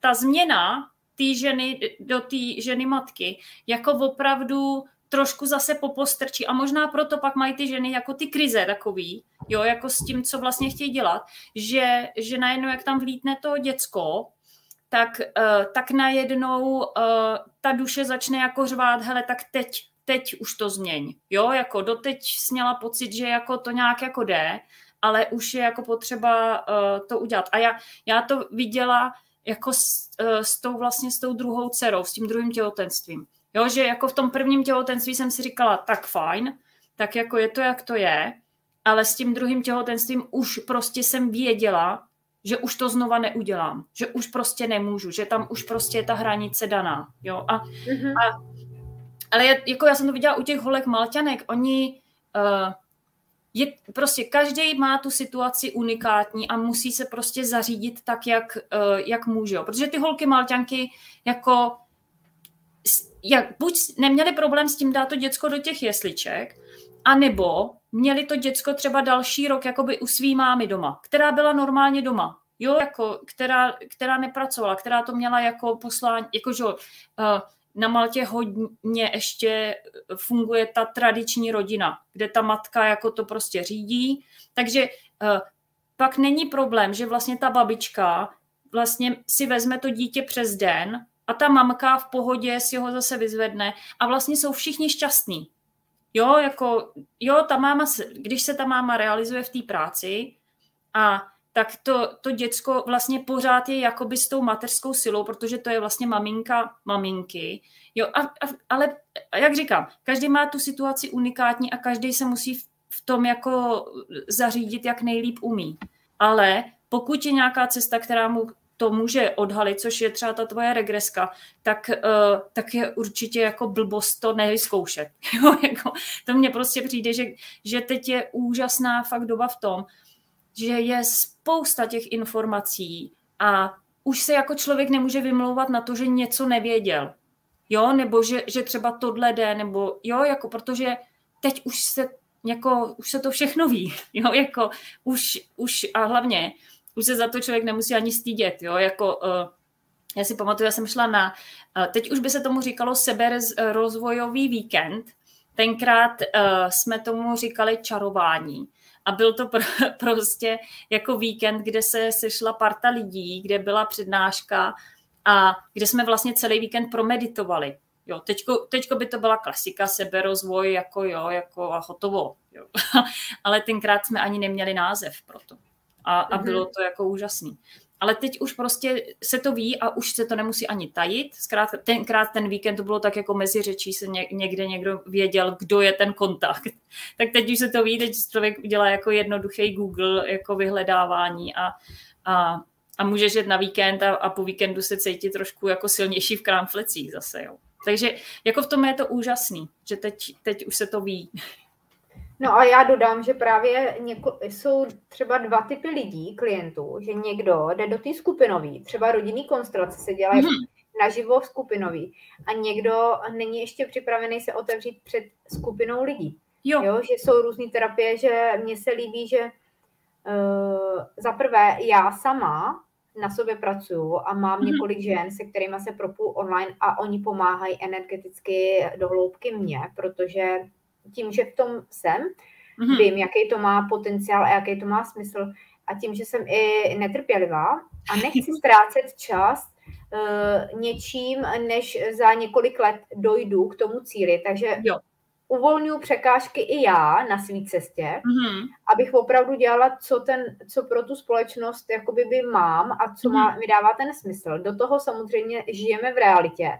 ta změna té ženy do té ženy matky jako opravdu trošku zase popostrčí a možná proto pak mají ty ženy jako ty krize takový, jo, jako s tím, co vlastně chtějí dělat, že najednou, jak tam vlítne to děcko, tak najednou ta duše začne jako řvát, hele, tak teď teď už to změň. Jo, jako doteď jsi měla pocit, že jako to nějak jako jde, ale už je jako potřeba to udělat. A já to viděla jako s tou druhou dcerou, s tím druhým těhotenstvím. Jo, že jako v tom prvním těhotenství jsem si říkala, tak fajn, tak jako je to, jak to je, ale s tím druhým těhotenstvím už prostě jsem věděla, že už to znova neudělám, že už prostě nemůžu, že tam už prostě je ta hranice daná. Jo? Ale jako já jsem to viděla u těch holek Malťanek, oni prostě každý má tu situaci unikátní a musí se prostě zařídit tak, jak může. Protože ty holky Malťanky jako buď neměli problém s tím dát to děcko do těch jesliček, anebo měli to děcko třeba další rok jakoby u svý mámy doma, která byla normálně doma, jo, jako, která nepracovala, která to měla jako poslání, jakože na Maltě hodně ještě funguje ta tradiční rodina, kde ta matka jako to prostě řídí, takže pak není problém, že vlastně ta babička vlastně si vezme to dítě přes den a ta mamka v pohodě si ho zase vyzvedne a vlastně jsou všichni šťastní. Jo, jako, jo, ta máma, když se ta máma realizuje v té práci, a tak to děcko vlastně pořád je jakoby s tou mateřskou silou, protože to je vlastně maminka maminky. Jo, ale jak říkám, každý má tu situaci unikátní a každý se musí v tom jako zařídit, jak nejlíp umí. Ale pokud je nějaká cesta, která mu to může odhalit, což je třeba ta tvoje regreska, tak je určitě jako blbost to nevyzkoušet. Jo, jako, to mně prostě přijde, že teď je úžasná fakt doba v tom, že je spousta těch informací a už se jako člověk nemůže vymlouvat na to, že něco nevěděl. Jo, nebo že třeba tohle jde, nebo jo, jako, protože teď už se to všechno ví. Jo, jako, už a hlavně už se za to člověk nemusí ani stydět, jo, jako já si pamatuju, já jsem šla na, teď už by se tomu říkalo seberozvojový víkend, tenkrát jsme tomu říkali čarování a byl to prostě jako víkend, kde se sešla parta lidí, kde byla přednáška a kde jsme vlastně celý víkend promeditovali. Jo, teďko by to byla klasika, seberozvoj, jako jo, jako a hotovo, jo. Ale tenkrát jsme ani neměli název pro to. A bylo to jako úžasný. Ale teď už prostě se to ví a už se to nemusí ani tajit. Zkrátka tenkrát ten víkend to bylo tak jako mezi řečí, se někde někdo věděl, kdo je ten kontakt. Tak teď už se to ví, teď člověk udělá jako jednoduchý Google jako vyhledávání a můžeš jít na víkend a po víkendu se cítit trošku jako silnější v krámflecích zase. Jo. Takže jako v tom je to úžasný, že teď už se to ví. No a já dodám, že právě jsou třeba dva typy lidí, klientů, že někdo jde do té skupinový, třeba rodinný konstelace se dělají naživo skupinový a někdo není ještě připravený se otevřít před skupinou lidí. Jo, že jsou různý terapie, že mně se líbí, že za prvé já sama na sobě pracuju a mám několik žen, se kterými se propuju online a oni pomáhají energeticky do hloubky mně, protože tím, že v tom jsem, vím, jaký to má potenciál a jaký to má smysl a tím, že jsem i netrpělivá a nechci ztrácet čas něčím, než za několik let dojdu k tomu cíli. Takže uvolňuji překážky i já na své cestě, abych opravdu dělala, co pro tu společnost jakoby by mám a co mi dává ten smysl. Do toho samozřejmě žijeme v realitě.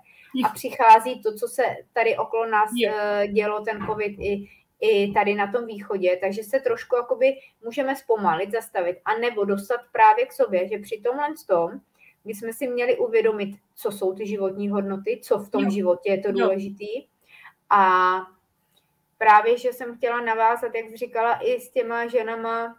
A přichází to, co se tady okolo nás dělo, ten covid i tady na tom východě, takže se trošku jakoby můžeme zpomalit, zastavit, anebo dostat právě k sobě, že při tomhle tom, my jsme si měli uvědomit, co jsou ty životní hodnoty, co v tom životě je to důležitý. A právě, že jsem chtěla navázat, jak jsi říkala, i s těma ženama,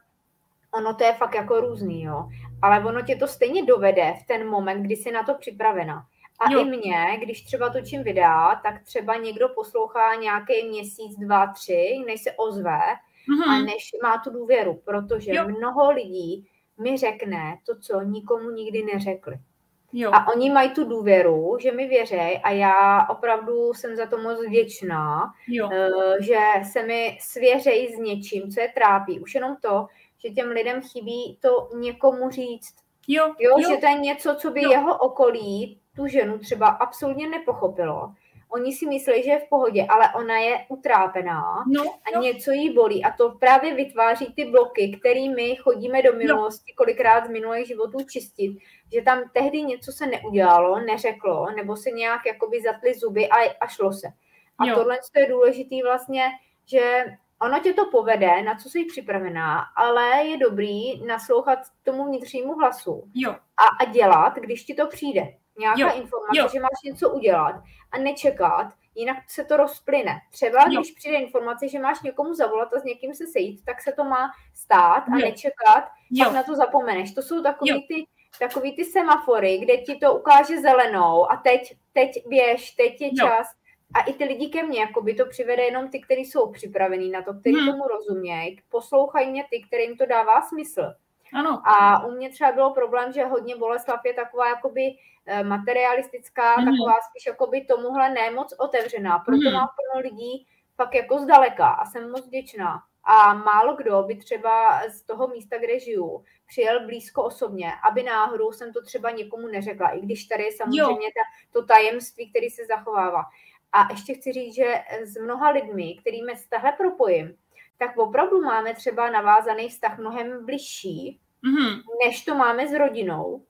ono to je fakt jako různý, jo. Ale ono tě to stejně dovede v ten moment, kdy jsi na to připravena. A i mě, když třeba točím videa, tak třeba někdo poslouchá nějaký měsíc, 2, 3, než se ozve a než má tu důvěru, protože mnoho lidí mi řekne to, co nikomu nikdy neřekli. Jo. A oni mají tu důvěru, že mi věří a já opravdu jsem za to moc vděčná, že se mi svěřejí s něčím, co je trápí. Už jenom to, že těm lidem chybí to někomu říct. Jo. Že to je něco, co by jeho okolí tu ženu třeba absolutně nepochopilo. Oni si myslí, že je v pohodě, ale ona je utrápená a něco jí bolí. A to právě vytváří ty bloky, kterými chodíme do minulosti, kolikrát z minulých životů čistit. Že tam tehdy něco se neudělalo, neřeklo, nebo se nějak jakoby zatly zuby a šlo se. A tohle je důležitý vlastně, že ono tě to povede, na co jsi připravená, ale je dobrý naslouchat tomu vnitřnímu hlasu a dělat, když ti to přijde. Nějaká informace, že máš něco udělat a nečekat, jinak se to rozplyne. Třeba když přijde informace, že máš někomu zavolat a s někým se sejít, tak se to má stát a nečekat, pak na to zapomeneš. To jsou takový ty semafory, kde ti to ukáže zelenou a teď běž, teď je čas. A i ty lidi ke mně, jakoby to přivede jenom ty, kteří jsou připravení na to, kteří tomu rozumějí, poslouchají mě ty, kterým to dává smysl. Ano. A u mě třeba byl problém, že hodně Boleslav je taková jakoby materialistická, taková spíš jakoby tomuhle nemoc otevřená. Proto mám plno lidí pak jako zdaleka a jsem moc vděčná. A málo kdo by třeba z toho místa, kde žiju, přijel blízko osobně, aby náhodou jsem to třeba někomu neřekla, i když tady je samozřejmě to tajemství, který se zachovává. A ještě chci říct, že s mnoha lidmi, kterými se tahle propojím, tak opravdu máme třeba navázaný vztah mnohem bližší, než to máme s rodinou.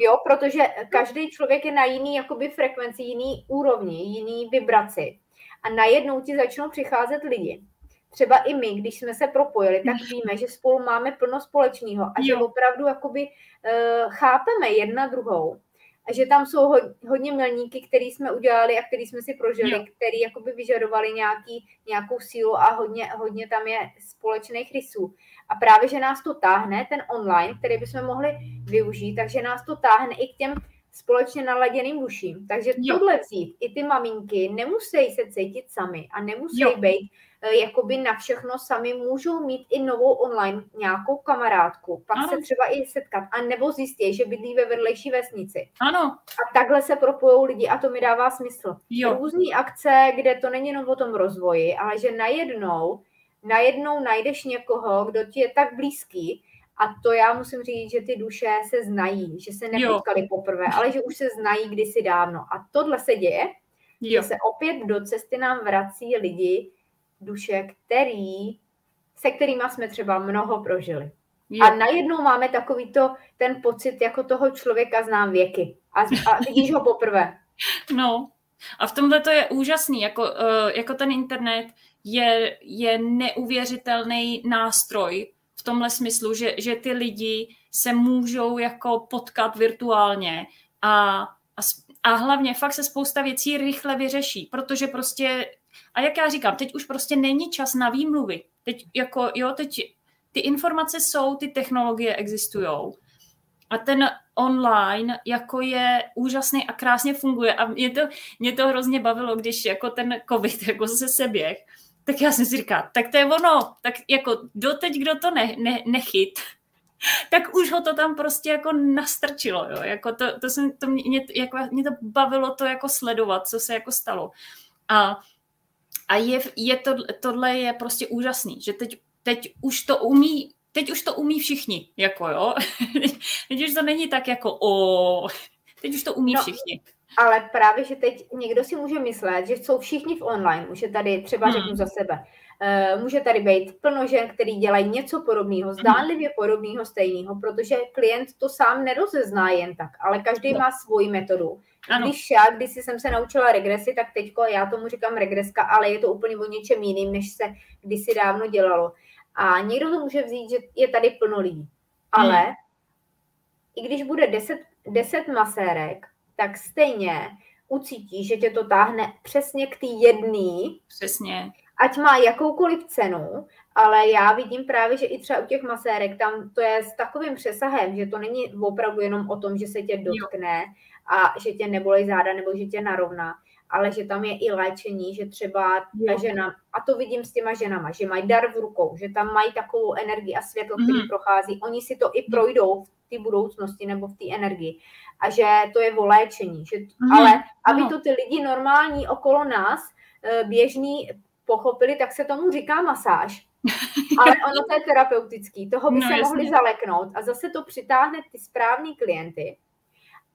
Jo, protože každý člověk je na jiný jakoby frekvenci, jiný úrovni, jiný vibraci. A najednou ti začnou přicházet lidi. Třeba i my, když jsme se propojili, tak víme, že spolu máme plno společného a že opravdu jakoby chápeme jedna druhou. A že tam jsou hodně milníky, které jsme udělali a které jsme si prožili, které jakoby vyžadovaly nějakou sílu a hodně tam je společných rysů. A právě, že nás to táhne, ten online, který bychom mohli využít, takže nás to táhne i k těm společně naladěným duším. Takže tohle vzít, i ty maminky nemusí se cítit sami a nemusí být jakoby na všechno sami, můžou mít i novou online nějakou kamarádku, pak se třeba i setkat, a nebo zjistí, že bydlí ve vedlejší vesnici. A takhle se propojou lidi a to mi dává smysl. Různý akce, kde to není jenom o tom rozvoji, ale že najednou najdeš někoho, kdo ti je tak blízký, a to já musím říct, že ty duše se znají, že se nepotkali poprvé, ale že už se znají kdysi dávno. A tohle se děje, že se opět do cesty nám vrací lidi, duše, se kterýma jsme třeba mnoho prožili. A najednou máme ten pocit jako toho člověka znám věky. A vidíš ho poprvé. No a v tomhle to je úžasný, jako ten internet je neuvěřitelný nástroj v tomhle smyslu, že ty lidi se můžou jako potkat virtuálně a hlavně fakt se spousta věcí rychle vyřeší, protože prostě, a jak já říkám, teď už prostě není čas na výmluvy. Teď ty informace jsou, ty technologie existujou. A ten online jako je úžasný a krásně funguje. A mě to hrozně bavilo, když jako ten covid jako se běh, tak já jsem si říkala, tak to je ono, tak jako doteď, kdo to nechyt, tak už ho to tam prostě jako nastrčilo, jo, jako mě to bavilo to jako sledovat, co se jako stalo. A tohle je prostě úžasný, že teď už to umí všichni, jako jo, teď už to není tak jako teď už to umí všichni. Ale právě, že teď někdo si může myslet, že jsou všichni v online, může tady, třeba řeknu za sebe, může tady být plno žen, který dělají něco podobného, zdánlivě podobného, stejného, protože klient to sám nerozezná jen tak, ale každý má svoji metodu. Ano. Když jsem se naučila regresi, tak teďko já tomu říkám regreska, ale je to úplně o něčem jiným, než se kdysi dávno dělalo. A někdo to může vzít, že je tady plno lidí. Ale i když bude 10 masérek, tak stejně ucítíš, že tě to táhne přesně k tý jedný. Přesně. Ať má jakoukoliv cenu, ale já vidím právě, že i třeba u těch masérek tam to je s takovým přesahem, že to není opravdu jenom o tom, že se tě dotkne a že tě nebolí záda nebo že tě narovná, ale že tam je i léčení, že třeba ta žena, a to vidím s těma ženama, že mají dar v rukou, že tam mají takovou energii a světlo, který prochází, oni si to i projdou v té budoucnosti nebo v té energii. A že to je o léčení. Ale aby to ty lidi normální okolo nás, běžní, pochopili, tak se tomu říká masáž. Ale ono to je terapeutický. Toho by se mohli zaleknout. A zase to přitáhne ty správný klienty.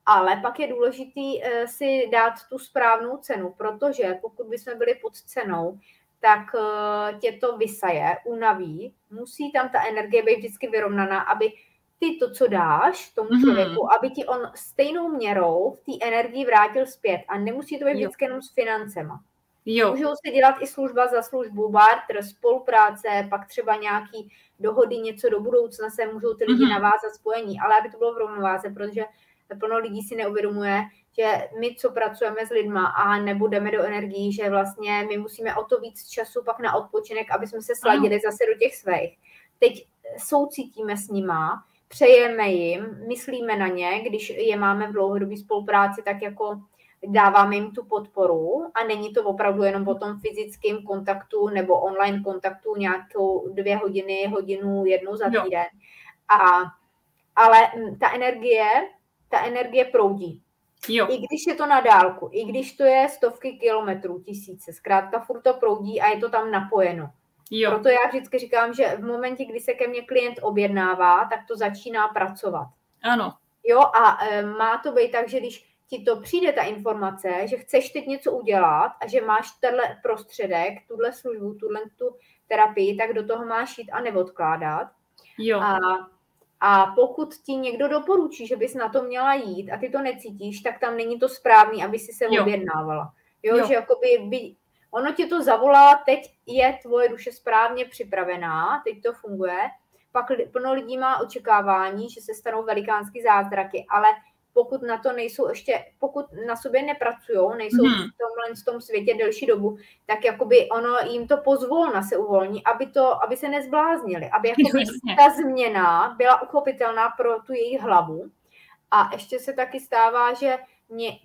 Ale pak je důležitý si dát tu správnou cenu, protože pokud bychom byli pod cenou, tak tě to vysaje, unaví. Musí tam ta energie být vždycky vyrovnaná, aby ty to, co dáš tomu člověku, aby ti on stejnou měrou v té energii vrátil zpět. A nemusí to být vždycky jenom s financema. Jo. Můžou se dělat i služba za službu, barter, spolupráce, pak třeba nějaký dohody, něco do budoucna se můžou ty lidi navázat spojení, ale aby to bylo v rovnováze, protože plno lidí si neuvědomuje, že my, co pracujeme s lidma a nebudeme do energií, že vlastně my musíme o to víc času pak na odpočinek, aby jsme se sladili zase do těch svých. Teď soucítíme s nima, přejeme jim, myslíme na ně, když je máme v dlouhodobé spolupráci, tak jako dáváme jim tu podporu a není to opravdu jenom o tom fyzickém kontaktu nebo online kontaktu nějakou 2 hodiny, hodinu, 1 za týden. Ale ta energie proudí. Jo. I když je to na dálku, i když to je stovky kilometrů, tisíce, zkrátka furt to proudí a je to tam napojeno. Jo. Proto já vždycky říkám, že v momentě, kdy se ke mně klient objednává, tak to začíná pracovat. Ano. Jo, a má to být tak, že když ti to přijde ta informace, že chceš teď něco udělat a že máš tenhle prostředek, tuhle službu, tuhle tu terapii, tak do toho máš jít a neodkládat. Jo. A pokud ti někdo doporučí, že bys na to měla jít a ty to necítíš, tak tam není to správný, aby si se objednávala. Jo, že jakoby ono tě to zavolá, teď je tvoje duše správně připravená, teď to funguje. Pak plno lidí má očekávání, že se stanou velikánský zázraky, ale pokud na to nejsou ještě, pokud na sobě nepracují, nejsou v tom světě delší dobu, tak jakoby ono jim to pozvolna se uvolní, aby se nezbláznili, aby jakoby ta změna byla uchopitelná pro tu jejich hlavu. A ještě se taky stává, že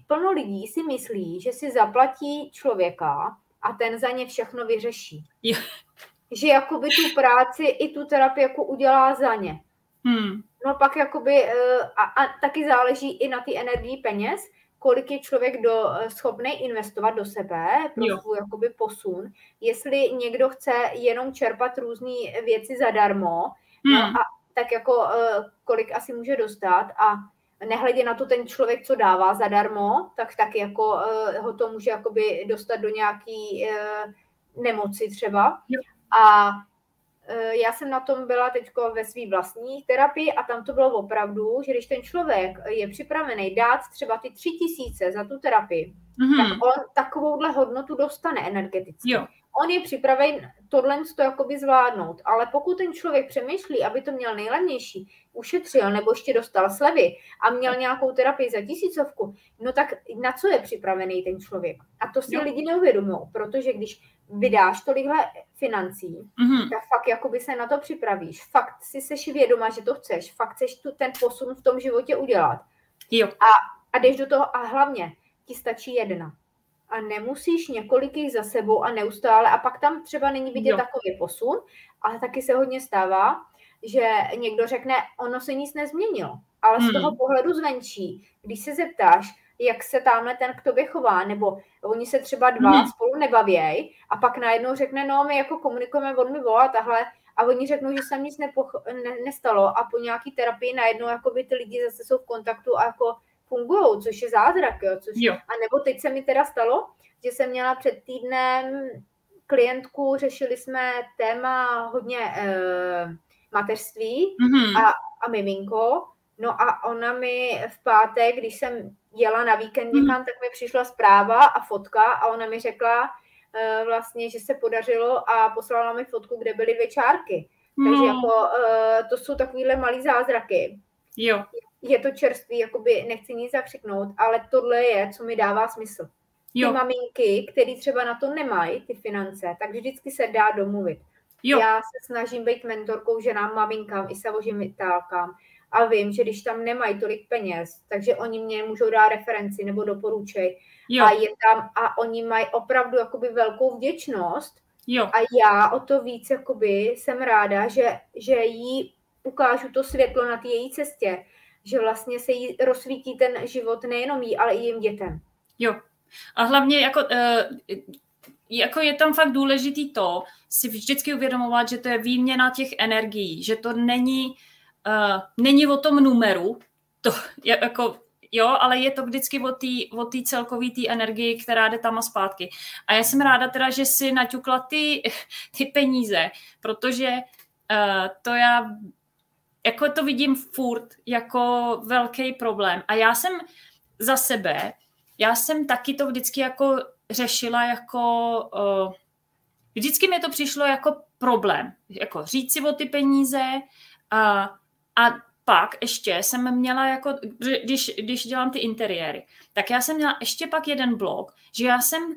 plno lidí si myslí, že si zaplatí člověka a ten za ně všechno vyřeší. Že jakoby tu práci i tu terapii jako udělá za ně. No pak jakoby, a taky záleží i na té energii peněz, kolik je člověk schopný investovat do sebe, pro svůj jakoby posun. Jestli někdo chce jenom čerpat různé věci zadarmo, a tak jako kolik asi může dostat a nehledě na to ten člověk, co dává zadarmo, tak taky jako ho to může jakoby dostat do nějaký nemoci třeba. A já jsem na tom byla teďko ve své vlastní terapii a tam to bylo opravdu, že když ten člověk je připravený dát třeba ty 3 000 za tu terapii, tak on takovouhle hodnotu dostane energeticky. Jo. On je připraven tohle jakoby zvládnout, ale pokud ten člověk přemýšlí, aby to měl nejlevnější, ušetřil nebo ještě dostal slevy a měl nějakou terapii za 1000, no tak na co je připravený ten člověk? A to si lidi neuvědomují, protože když vydáš tolikhle financí, tak fakt jakoby se na to připravíš. Fakt si seš vědoma, že to chceš. Fakt chceš ten posun v tom životě udělat. Jo. A jdeš do toho a hlavně ti stačí 1. A nemusíš několik jich za sebou a neustále. A pak tam třeba není vidět takový posun, ale taky se hodně stává, že někdo řekne, ono se nic nezměnilo. Ale z toho pohledu zvenčí, když se zeptáš, jak se tamhle ten k tobě chová, nebo oni se třeba 2 spolu nebavějí a pak najednou řekne, no my jako komunikujeme, on mi volá tahle a oni řeknou, že se nic nestalo a po nějaký terapii najednou jakoby ty lidi zase jsou v kontaktu a jako fungujou, což je zázrak, jo, a nebo teď se mi teda stalo, že jsem měla před týdnem klientku, řešili jsme téma hodně mateřství a miminko, no a ona mi v pátek, když jsem jela na víkend někam, tak mi přišla zpráva a fotka a ona mi řekla vlastně, že se podařilo a poslala mi fotku, kde byly 2 čárky. Takže jako to jsou takovýhle malý zázraky. Jo. Je to čerství, jakoby nechci nic zakřiknout, ale tohle je, co mi dává smysl. Jo. Ty maminky, které třeba na to nemají, ty finance, tak vždycky se dá domluvit. Jo. Já se snažím být mentorkou ženám, maminkám i samoživitelkám. A vím, že když tam nemají tolik peněz, takže oni mě můžou dát referenci nebo doporučej. Jo. A oni mají opravdu jakoby velkou vděčnost. Jo. A já o to víc jakoby jsem ráda, že jí ukážu to světlo na té její cestě. Že vlastně se jí rozsvítí ten život nejenom jí, ale i jim dětem. Jo. A hlavně jako je tam fakt důležitý to, si vždycky uvědomovat, že to je výměna těch energií, že to není o tom numeru, to je jako jo, ale je to vždycky o té celkové té energii, která jde tam a zpátky. A já jsem ráda teda, že si naťukla ty peníze, protože to já jako to vidím furt jako velký problém. A já jsem za sebe, já jsem taky to vždycky jako řešila jako... Vždycky mi to přišlo jako problém, jako říct si o ty peníze a pak ještě jsem měla jako, když dělám ty interiéry, tak já jsem měla ještě pak jeden blog, že já jsem,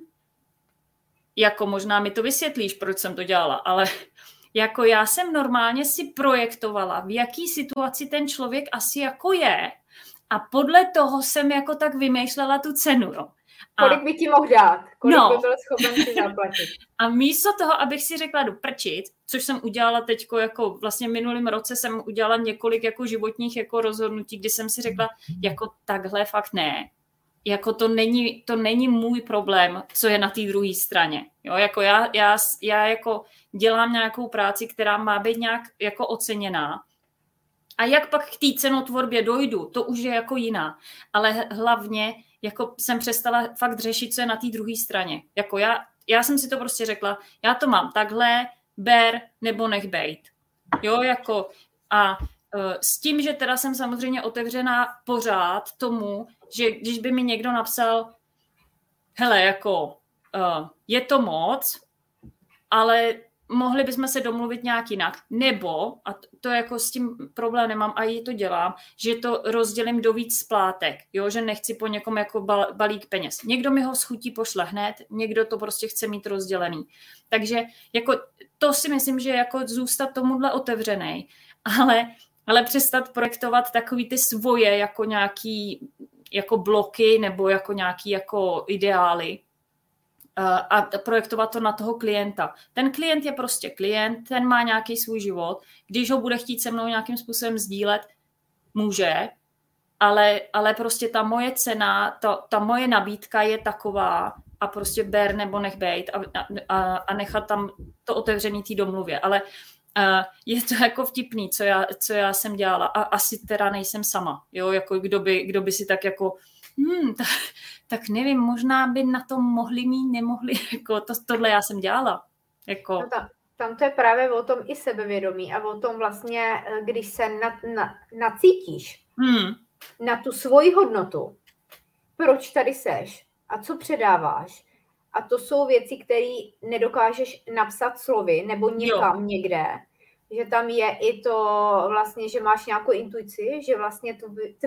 jako možná mi to vysvětlíš, proč jsem to dělala, ale jako já jsem normálně si projektovala, v jaký situaci ten člověk asi jako je a podle toho jsem jako tak vymýšlela tu cenu, jo. Kolik by ti mohl dát? Kolik by byl schopen si zaplatit? A místo toho, abych si řekla do prčic, což jsem udělala teďko, jako vlastně minulým roce jsem udělala několik jako životních jako rozhodnutí, kdy jsem si řekla, jako takhle fakt ne. Jako to není můj problém, co je na té druhé straně. Jo, jako já jako dělám nějakou práci, která má být nějak jako oceněná. A jak pak k té cenotvorbě dojdu, to už je jako jiná. Ale hlavně jako jsem přestala fakt řešit, co je na té druhé straně. Jako já jsem si to prostě řekla, já to mám takhle, ber nebo nech bejt. Jo, jako a s tím, že teda jsem samozřejmě otevřená pořád tomu, že když by mi někdo napsal, hele, jako je to moc, ale mohli bychom se domluvit nějak jinak. Nebo, a to jako s tím problém nemám a i to dělám, že to rozdělím do víc splátek, jo? Že nechci po někom jako balík peněz. Někdo mi ho schutí pošle hned, někdo to prostě chce mít rozdělený. Takže jako, to si myslím, že jako zůstat tomuhle otevřenej, ale přestat projektovat takový ty svoje jako nějaký jako bloky nebo jako nějaký jako ideály. A projektovat to na toho klienta. Ten klient je prostě klient, ten má nějaký svůj život. Když ho bude chtít se mnou nějakým způsobem sdílet, může, ale prostě ta moje cena, ta moje nabídka je taková a prostě ber nebo nech bejt a nechat tam to otevřený té domluvě. Ale je to jako vtipný, co já jsem dělala. A asi teda nejsem sama. Jo? Jako kdo by si tak jako... tak nevím, možná by na to mohli mít, nemohli, jako tohle já jsem dělala. Jako. No tam to je právě o tom i sebevědomí a o tom vlastně, když se nacítíš na tu svoji hodnotu, proč tady seš a co předáváš. A to jsou věci, které nedokážeš napsat slovy nebo někam někde. Že tam je i to vlastně, že máš nějakou intuici, že vlastně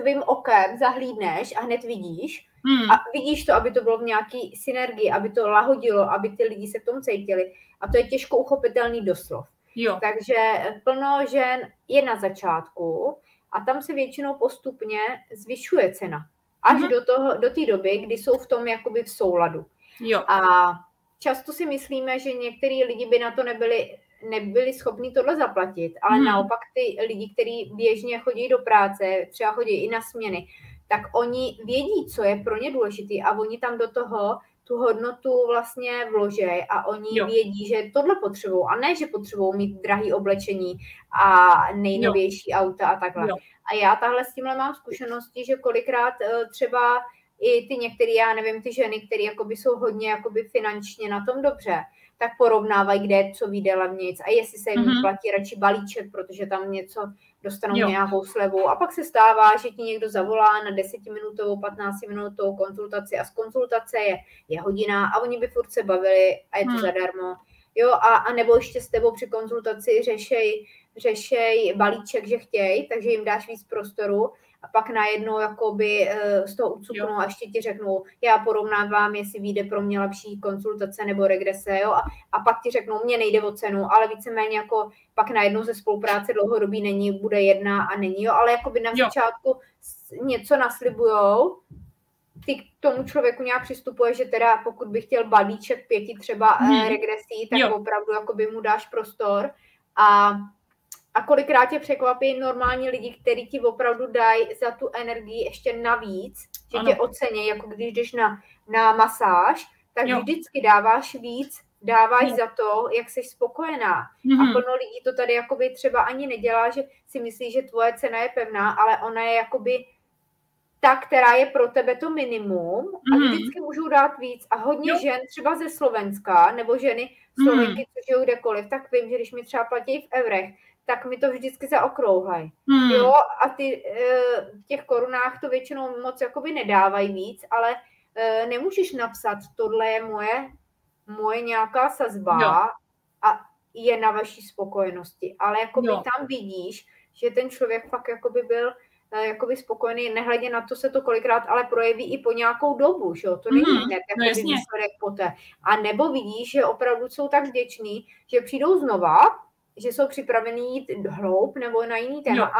tvým okem zahlídneš a hned vidíš. A vidíš to, aby to bylo v nějaký synergii, aby to lahodilo, aby ty lidi se k tomu cítili. A to je těžko uchopitelný doslov. Jo. Takže plno žen je na začátku a tam se většinou postupně zvyšuje cena. Až do té doby, kdy jsou v tom jakoby v souladu. Jo. A často si myslíme, že některý lidi by na to nebyli schopni tohle zaplatit, ale naopak ty lidi, kteří běžně chodí do práce, třeba chodí i na směny, tak oni vědí, co je pro ně důležitý a oni tam do toho tu hodnotu vlastně vložej a oni vědí, že tohle potřebují a ne, že potřebují mít drahé oblečení a nejnovější auta a takhle. Jo. A já tahle s tímhle mám zkušenosti, že kolikrát třeba i ty některé, já nevím, ty ženy, které jakoby jsou hodně jakoby finančně na tom dobře, tak porovnávají, kde je co vyjde levnějc a jestli se jim platí radši balíček, protože tam něco dostanou nějakou slevu. A pak se stává, že ti někdo zavolá na 10-minutovou, 15-minutovou konzultaci a z konzultace je hodina a oni by furt se bavili a je to zadarmo. Jo, a nebo ještě s tebou při konzultaci řešej balíček, že chtějí, takže jim dáš víc prostoru a pak najednou jakoby z toho ucuknou a ještě ti řeknou, já porovnávám, jestli vyjde pro mě lepší konzultace nebo regrese, jo, a pak ti řeknou, mně nejde o cenu, ale víceméně jako pak najednou ze spolupráce dlouhodobí není, bude jedna a není, jo, ale jakoby na začátku něco naslibujou, ty k tomu člověku nějak přistupuje, že teda pokud by chtěl balíček 5 třeba regresí, tak opravdu jakoby mu dáš prostor a kolikrát tě překvapí normální lidi, kteří ti opravdu dají za tu energii ještě navíc, že tě ocení, jako když jdeš na masáž, tak vždycky dáváš víc, dáváš za to, jak jsi spokojená. A plno lidí to tady jakoby třeba ani nedělá, že si myslí, že tvoje cena je pevná, ale ona je jakoby ta, která je pro tebe to minimum a vždycky můžou dát víc. A hodně žen třeba ze Slovenska nebo ženy Slovenky, co žijou kdekoliv, tak vím, že když mi třeba platí v eurech, tak mi to vždycky zaokrouhlají. Jo, a ty v těch korunách to většinou moc jakoby nedávají víc, ale nemůžeš napsat, tohle je moje nějaká sazba a je na vaší spokojenosti. Ale jakoby tam vidíš, že ten člověk fakt jakoby byl jakoby spokojený, nehledě na to se to kolikrát ale projeví i po nějakou dobu, že jo, to není hned, jakoby výsledek poté. A nebo vidíš, že opravdu jsou tak vděční, že přijdou znova, že jsou připraveni jít hloub nebo na jiný téma, a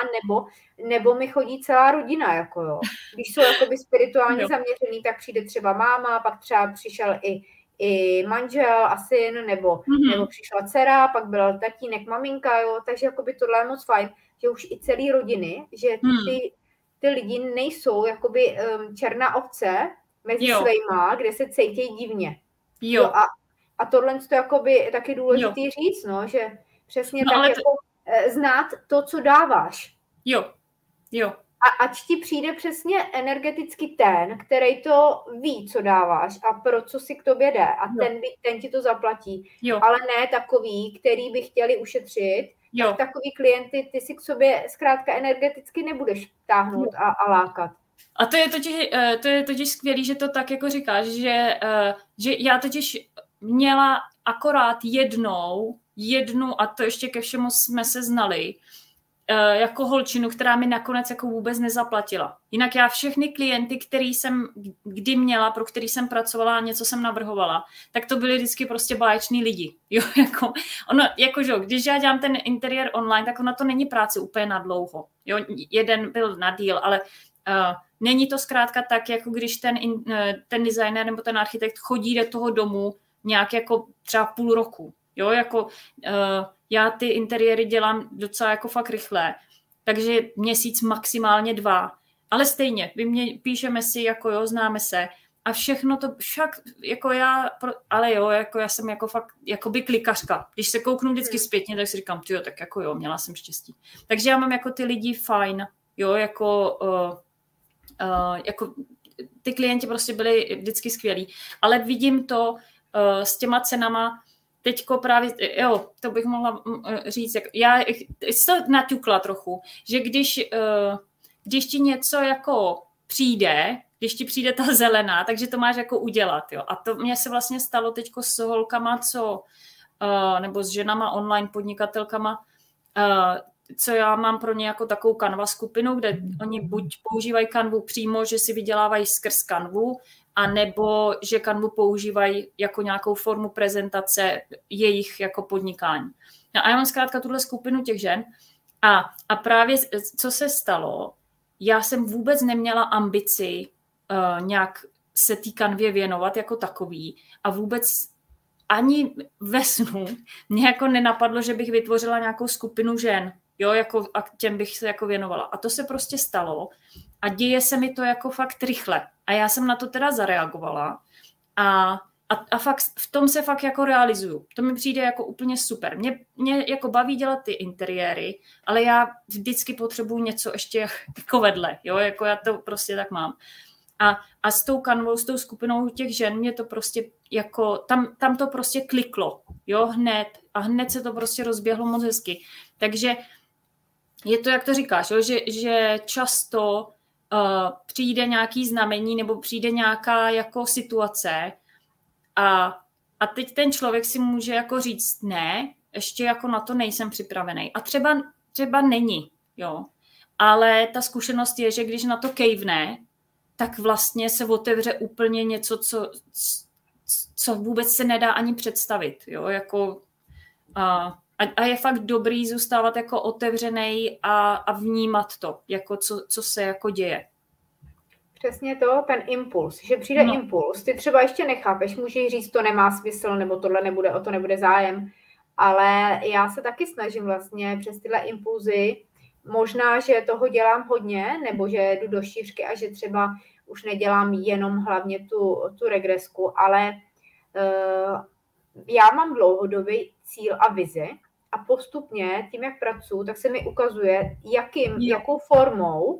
nebo mi chodí celá rodina, jako jo. Když jsou jakoby spirituálně zaměřený, tak přijde třeba máma, pak třeba přišel i manžel a syn, nebo přišla dcera, pak byl tatínek, maminka, jo, takže jakoby tohle je moc fajn, že už i celý rodiny, že ty lidi nejsou jakoby černá ovce mezi svejma, kde se cítějí divně. Jo. A tohle to jakoby taky důležitý říct, no, že přesně tak jako znát to, co dáváš. Jo. A ať ti přijde přesně energeticky ten, který to ví, co dáváš a pro co si k tobě jde. A ten ti to zaplatí. Jo. Ale ne takový, který by chtěli ušetřit. Tak takový klienty, ty si k sobě zkrátka energeticky nebudeš táhnout a lákat. A to je totiž skvělý, že to tak jako říkáš, že já totiž měla akorát jednu, a to ještě ke všemu jsme se znali, jako holčinu, která mi nakonec jako vůbec nezaplatila. Jinak já všechny klienty, který jsem kdy měla, pro který jsem pracovala a něco jsem navrhovala, tak to byly vždycky prostě báječní lidi. Jo, jako, že když já dělám ten interiér online, tak ona to není práce úplně na dlouho. Jo, jeden byl na díl, ale není to zkrátka tak, jako když ten designer nebo ten architekt chodí do toho domu nějak jako třeba půl roku. Jo, jako já ty interiéry dělám docela jako fakt rychle, takže měsíc maximálně 2, ale stejně, píšeme si, jako jo, známe se a všechno to však, jako já jsem jako fakt, jakoby klikařka, když se kouknu vždycky zpětně, tak si říkám, tyjo, tak jako jo, měla jsem štěstí, takže já mám jako ty lidi fajn, jo, jako ty klienti prostě byli vždycky skvělí, ale vidím to s těma cenama. Teďko právě, jo, to bych mohla říct, jako, já se naťukla trochu, že když ti něco jako přijde, když ti přijde ta zelená, takže to máš jako udělat, jo. A to mě se vlastně stalo teďko s holkama, nebo s ženama online podnikatelkama, co já mám pro ně jako takovou Canva skupinu, kde oni buď používají Canvu přímo, že si vydělávají skrz Canvu, a nebo že Canvu používají jako nějakou formu prezentace jejich jako podnikání. No a já mám zkrátka tuhle skupinu těch žen a právě co se stalo, já jsem vůbec neměla ambici nějak se té Canvě věnovat jako takový a vůbec ani ve snu mě jako nenapadlo, že bych vytvořila nějakou skupinu žen, jo, jako, a těm bych se jako věnovala. A to se prostě stalo a děje se mi to jako fakt rychle. A já jsem na to teda zareagovala a fakt, v tom se fakt jako realizuju. To mi přijde jako úplně super. Mě jako baví dělat ty interiéry, ale já vždycky potřebuju něco ještě jako vedle. Jo? Jako já to prostě tak mám. A s tou Canvou, s tou skupinou těch žen mě to prostě jako, tam to prostě kliklo. Jo? Hned se to prostě rozběhlo moc hezky. Takže je to, jak to říkáš, jo? Že často přijde nějaký znamení nebo přijde nějaká jako situace a teď ten člověk si může jako říct ne, ještě jako na to nejsem připravený. A třeba není, jo. Ale ta zkušenost je, že když na to kejvne, tak vlastně se otevře úplně něco, co vůbec se nedá ani představit, jo. Jako, a je fakt dobrý zůstávat jako otevřenej a vnímat to, jako co se jako děje. Přesně to, ten impuls, že přijde impuls, ty třeba ještě nechápeš, můžeš říct, to nemá smysl, nebo tohle nebude, o to nebude zájem, ale já se taky snažím vlastně přes tyhle impulzy, možná, že toho dělám hodně, nebo že jdu do šířky a že třeba už nedělám jenom hlavně tu regresku, ale já mám dlouhodobý cíl a vizi, a postupně tím, jak pracuji, tak se mi ukazuje, jakou formou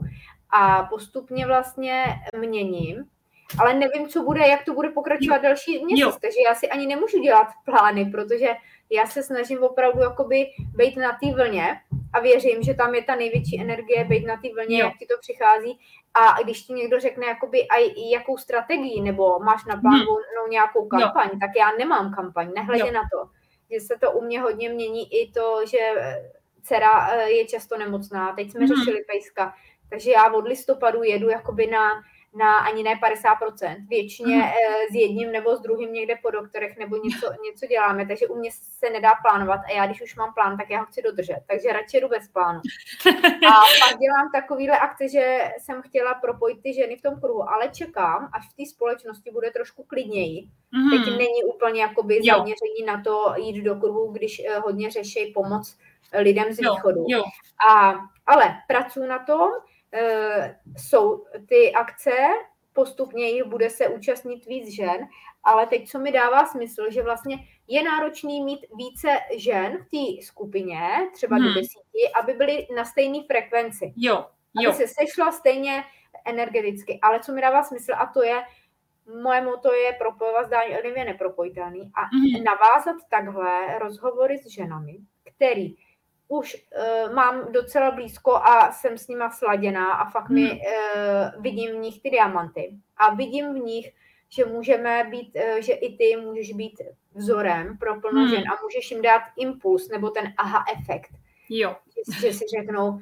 a postupně vlastně měním. Ale nevím, co bude, jak to bude pokračovat další měsíc, takže já si ani nemůžu dělat plány, protože já se snažím opravdu jakoby být na té vlně a věřím, že tam je ta největší energie být na té vlně, jak ti to přichází a když ti někdo řekne jakoby aj jakou strategii nebo máš naplánovanou nějakou kampaň, tak já nemám kampaň, nehledě na to, že se to u mě hodně mění i to, že dcera je často nemocná, teď jsme řešili pejska, takže já od listopadu jedu jakoby na ani ne 50%, většině s jedním nebo s druhým někde po doktorech nebo něco děláme, takže u mě se nedá plánovat a já, když už mám plán, tak já ho chci dodržet, takže radši jdu bez plánu. A pak dělám takovýhle akce, že jsem chtěla propojit ty ženy v tom kruhu, ale čekám, až v té společnosti bude trošku klidněji. Teď není úplně jakoby zaměření na to jít do kruhu, když hodně řeší pomoc lidem z východu. Ale pracuji na tom, jsou ty akce, postupně jich bude se účastnit víc žen, ale teď, co mi dává smysl, že vlastně je náročný mít více žen v té skupině, třeba do 10, aby byly na stejné frekvenci. Aby se sešla stejně energeticky. Ale co mi dává smysl, a to je, moje moto je propojovat zdání, ale je nepropojitelný. A navázat takhle rozhovory s ženami, který už mám docela blízko a jsem s nima sladěná a fakt vidím v nich ty diamanty. A vidím v nich, že můžeme být, že i ty můžeš být vzorem pro plno žen a můžeš jim dát impuls nebo ten aha efekt. Že si řeknou,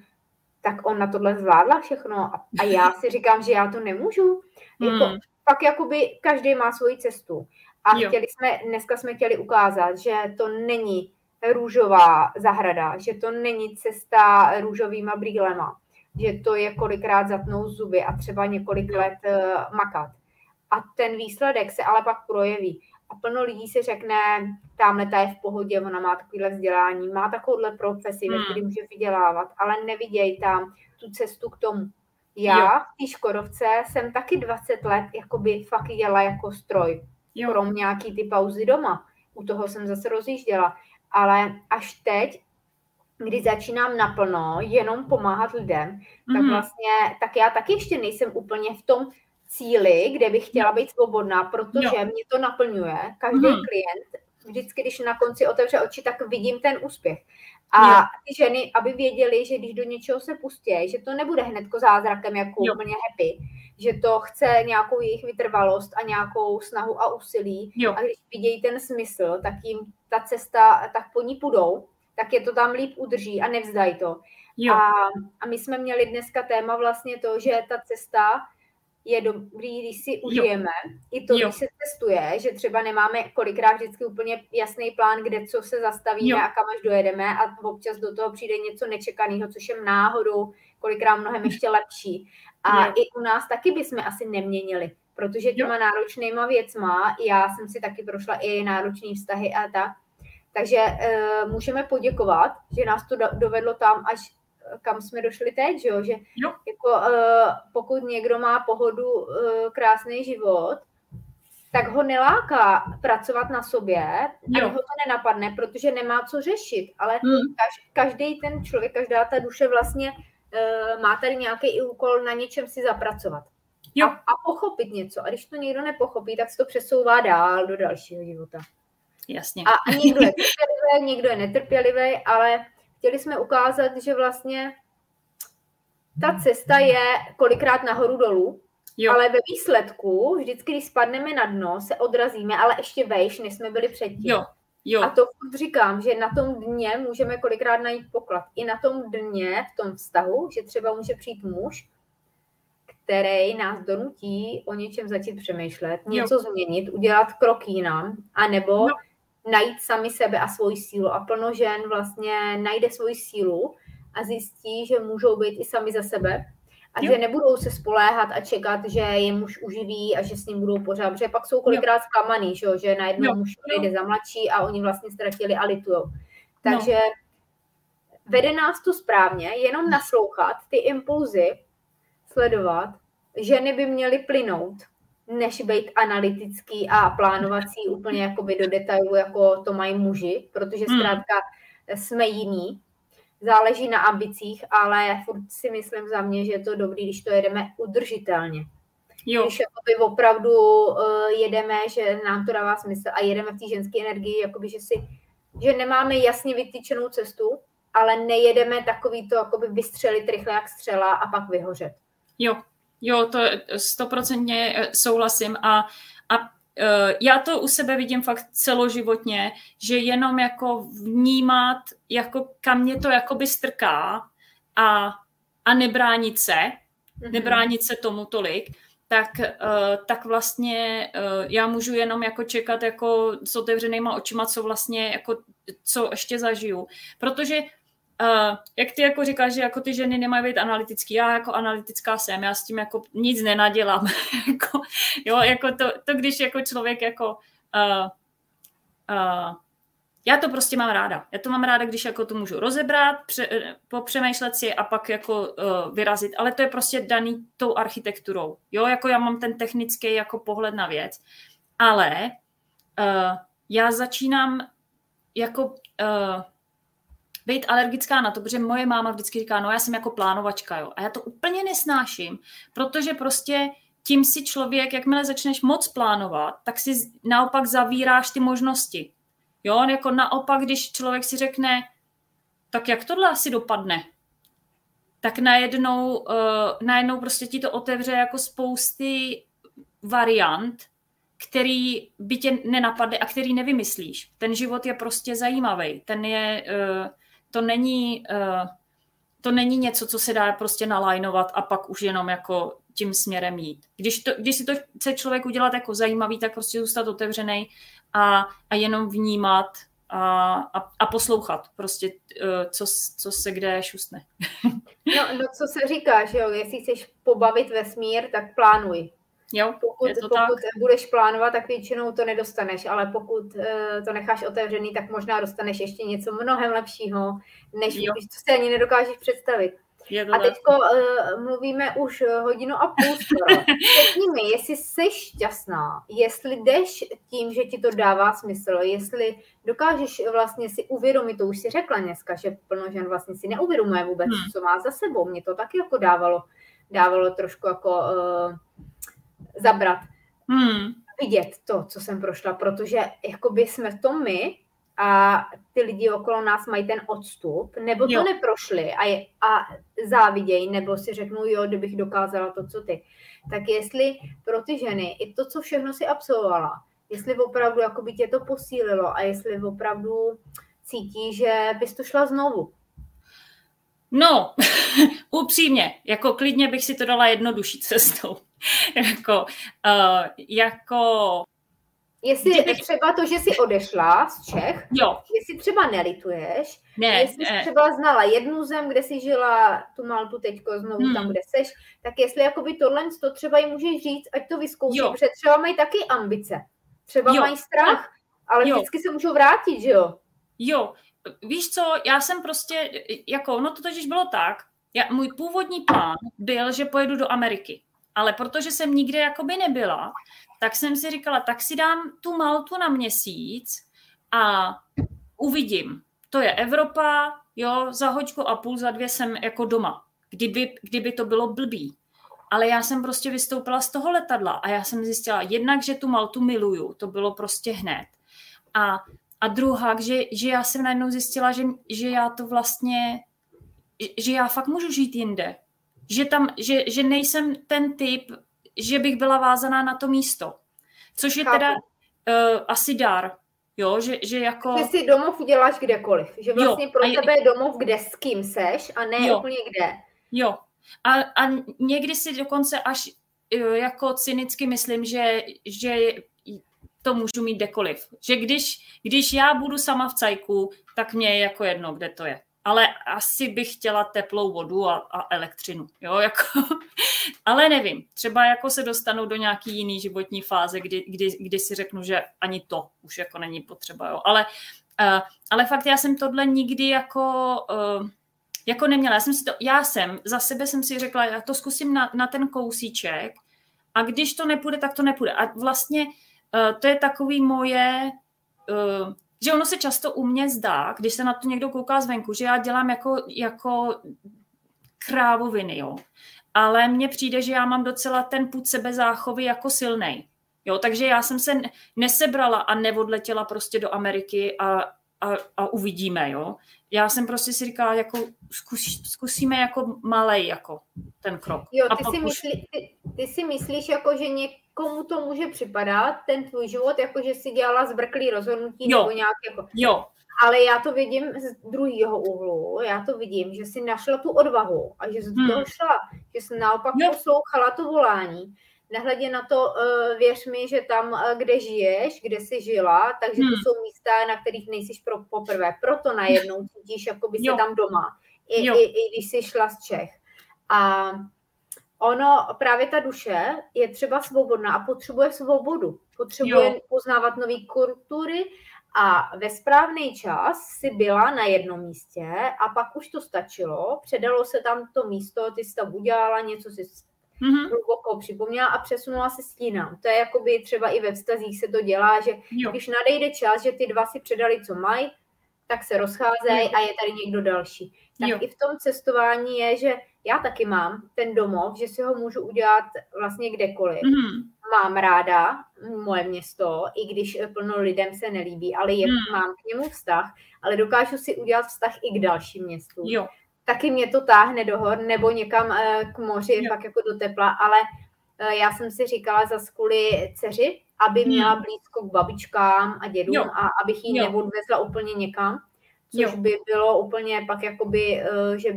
tak on na tohle zvládla všechno a já si říkám, že já to nemůžu. Jako, pak jakoby každý má svoji cestu. A dneska jsme chtěli ukázat, že to není růžová zahrada, že to není cesta růžovýma brýlema, že to je kolikrát zatnout zuby a třeba několik let makat. A ten výsledek se ale pak projeví. A plno lidí si řekne, támhle ta je v pohodě, ona má takovýhle vzdělání, má takovouhle profesi, ve který může vydělávat, ale neviděj tam tu cestu k tomu. Já v té Škodovce jsem taky 20 let jakoby fakt jela jako stroj. Krom nějaký ty pauzy doma. U toho jsem zase rozjížděla. Ale až teď, když začínám naplno jenom pomáhat lidem, tak vlastně, tak já taky ještě nejsem úplně v tom cíli, kde bych chtěla být svobodná, protože mě to naplňuje. Každý klient, vždycky, když na konci otevře oči, tak vidím ten úspěch. A ty ženy, aby věděly, že když do něčeho se pustí, že to nebude hnedko zázrakem jako úplně happy, že to chce nějakou jejich vytrvalost a nějakou snahu a úsilí. A když vidějí ten smysl, tak jim ta cesta, tak po ní půjdou, tak je to tam líp udrží a nevzdají to. A my jsme měli dneska téma vlastně to, že ta cesta je dobrý, když si užijeme. I to, když se cestuje, že třeba nemáme kolikrát vždycky úplně jasný plán, kde co se zastavíme a kam až dojedeme a občas do toho přijde něco nečekaného, což je náhodou kolikrát mnohem ještě lepší. A i u nás taky bychom asi neměnili, protože těma náročnýma věcma, já jsem si taky prošla i náročný vztahy a tak. Takže můžeme poděkovat, že nás to dovedlo tam, až kam jsme došli teď, že jako, pokud někdo má pohodu, krásný život, tak ho neláká pracovat na sobě, ani ho to nenapadne, protože nemá co řešit, ale každý ten člověk, každá ta duše vlastně má tady nějaký úkol na něčem si zapracovat a pochopit něco. A když to někdo nepochopí, tak se to přesouvá dál do dalšího života. Jasně. A někdo je netrpělivý, ale chtěli jsme ukázat, že vlastně ta cesta je kolikrát nahoru dolů, ale ve výsledku, vždycky, když spadneme na dno, se odrazíme, ale ještě vejš, než jsme byli předtím. A to říkám, že na tom dně můžeme kolikrát najít poklad. I na tom dně, v tom vztahu, že třeba může přijít muž, který nás donutí o něčem začít přemýšlet, něco změnit, udělat krok jinam, anebo najít sami sebe a svoji sílu. A plno žen vlastně najde svoji sílu a zjistí, že můžou být i sami za sebe a že nebudou se spoléhat a čekat, že je muž uživí a že s ním budou pořád, protože pak jsou kolikrát zklamaný, že najednou muž jde za mladší a oni vlastně ztratili a litujou. Takže vede nás to správně, jenom naslouchat, ty impulzy sledovat. Ženy by měly plynout, než být analytický a plánovací úplně jakoby do detailu, jako to mají muži, protože zkrátka jsme jiní. záleží na ambicích, ale furt si myslím za mě, že je to dobrý, když to jedeme udržitelně. Jo. Když opravdu jedeme, že nám to dává smysl a jedeme v té ženské energii, jakoby, že nemáme jasně vytyčenou cestu, ale nejedeme takový to jakoby vystřelit rychle jak střela a pak vyhořet. Jo, to 100% souhlasím a já to u sebe vidím fakt celoživotně, že jenom jako vnímat, jako kam mě to jakoby strká a nebránit se tomu tolik, tak vlastně já můžu jenom jako čekat jako s otevřenýma očima, co vlastně jako, co ještě zažiju. Protože jak ty jako říkáš, že jako ty ženy nemají být analytický, já jako analytická jsem, já s tím jako nic nenadělám. Jo, jako to když jako člověk jako já to prostě mám ráda. Já to mám ráda, když jako to můžu rozebrat, popřemýšlet si a pak jako vyrazit. Ale to je prostě daný tou architekturou. Jo, jako já mám ten technický jako pohled na věc. Ale já začínám jako být alergická na to, protože moje máma vždycky říká, no já jsem jako plánovačka, jo. A já to úplně nesnáším, protože prostě tím si člověk, jakmile začneš moc plánovat, tak si naopak zavíráš ty možnosti. Jo, jako naopak, když člověk si řekne, tak jak tohle asi dopadne, tak najednou prostě ti to otevře jako spousty variant, který by tě nenapadly a který nevymyslíš. Ten život je prostě zajímavý. To není něco, co se dá prostě nalajnovat a pak už jenom jako tím směrem jít. Když si to chce člověk udělat jako zajímavý, tak prostě zůstat otevřený a jenom vnímat a poslouchat prostě, co se kde šustne. No, co se říká, že jo, jestli chceš pobavit vesmír, tak plánuj. Jo, pokud budeš plánovat, tak většinou to nedostaneš, ale pokud to necháš otevřený, tak možná dostaneš ještě něco mnohem lepšího, než to si ani nedokážeš představit. A teďko mluvíme už hodinu a půl. Řekni mi, jestli jsi šťastná, jestli jdeš tím, že ti to dává smysl, jestli dokážeš vlastně si uvědomit, to už si řekla dneska, že plno žen vlastně si neuvědomuje vůbec, co má za sebou. Mně to taky jako dávalo trošku jako zabrat. Vidět to, co jsem prošla, protože jakoby jsme to my, a ty lidi okolo nás mají ten odstup, nebo to neprošli a závidějí, nebo si řeknou, jo, kdybych dokázala to, co ty. Tak jestli pro ty ženy i to, co všechno si absolvovala, jestli opravdu jakoby tě to posílilo a jestli opravdu cítí, že bys to šla znovu. No, upřímně, jako klidně bych si to dala jednodušší cestou. Jestli třeba to, že jsi odešla z Čech, jestli třeba nelituješ, jestli jsi třeba znala jednu zem, kde jsi žila, tu Maltu teďko znovu tam, kde seš, tak jestli jakoby tohle to třeba jim můžeš říct, ať to vyzkouší, protože třeba mají taky ambice, třeba mají strach, ale vždycky se můžou vrátit, že jo? Jo, víš co, já jsem prostě, jako, no to totiž bylo tak, můj původní plán byl, že pojedu do Ameriky. Ale protože jsem nikde jakoby nebyla, tak jsem si říkala, tak si dám tu Maltu na měsíc a uvidím. To je Evropa, jo, za hoďku a půl, za dvě jsem jako doma. Kdyby to bylo blbý. Ale já jsem prostě vystoupila z toho letadla a já jsem zjistila jednak, že tu Maltu miluju, to bylo prostě hned. A druhá, že já jsem najednou zjistila, že já to vlastně, že já fakt můžu žít jinde. Že nejsem ten typ, že bych byla vázaná na to místo. Což je teda asi dar. Jo, že jako... Že si domov uděláš kdekoliv. Že vlastně pro tebe je domov, kde s kým seš a ne úplně kde. Jo. A někdy si dokonce až jako cynicky myslím, že to můžu mít kdekoliv. Že když já budu sama v cajku, tak mě je jako jedno, kde to je. Ale asi bych chtěla teplou vodu a elektřinu. Jo, jako. Ale nevím, třeba jako se dostanu do nějaký jiný životní fáze, kdy si řeknu, že ani to už jako není potřeba. Jo. Ale fakt já jsem tohle nikdy jako neměla. Já jsem za sebe jsem si řekla, já to zkusím na ten kousíček a když to nepůjde, tak to nepůjde. A vlastně to je takový moje... že ono se často u mě zdá, když se na to někdo kouká zvenku, že já dělám jako krávoviny, jo. Ale mně přijde, že já mám docela ten pud sebezáchovy jako silnej. Jo, takže já jsem se nesebrala a neodletěla prostě do Ameriky a uvidíme, jo. Já jsem prostě si říkala, jako zkusíme jako malej jako ten krok. Jo, ty si myslíš, jako, že někomu to může připadat, ten tvůj život, jako že si dělala zbrklý rozhodnutí, jo, nebo nějak jako... Jo. Ale já to vidím z druhého úhlu, já to vidím, že si našla tu odvahu a že jsi došla, že jsi naopak poslouchala to volání. Nehledě na to, věř mi, že tam, kde žiješ, kde jsi žila, takže to jsou místa, na kterých nejsiš poprvé. Proto najednou cítíš, jako by jsi tam doma, i když jsi šla z Čech. A ono, právě ta duše je třeba svobodná a potřebuje svobodu. Potřebuje poznávat nové kultury a ve správný čas si byla na jednom místě a pak už to stačilo, předalo se tam to místo, ty jsi tam udělala, něco si hluboko připomněla a přesunula se s jinam. To je jakoby třeba i ve vztazích se to dělá, že když nadejde čas, že ty dva si předali, co mají, tak se rozcházejí a je tady někdo další. Tak i v tom cestování je, že já taky mám ten domov, že si ho můžu udělat vlastně kdekoliv. Mám ráda moje město, i když plno lidem se nelíbí, ale mám k němu vztah, ale dokážu si udělat vztah i k dalším městům. Jo. Taky mě to táhne do hor nebo někam k moři, pak jako do tepla, ale já jsem si říkala zas kvůli dceři, aby měla blízko k babičkám a dědům a abych ji neodvezla úplně někam, což by bylo úplně pak jakoby, že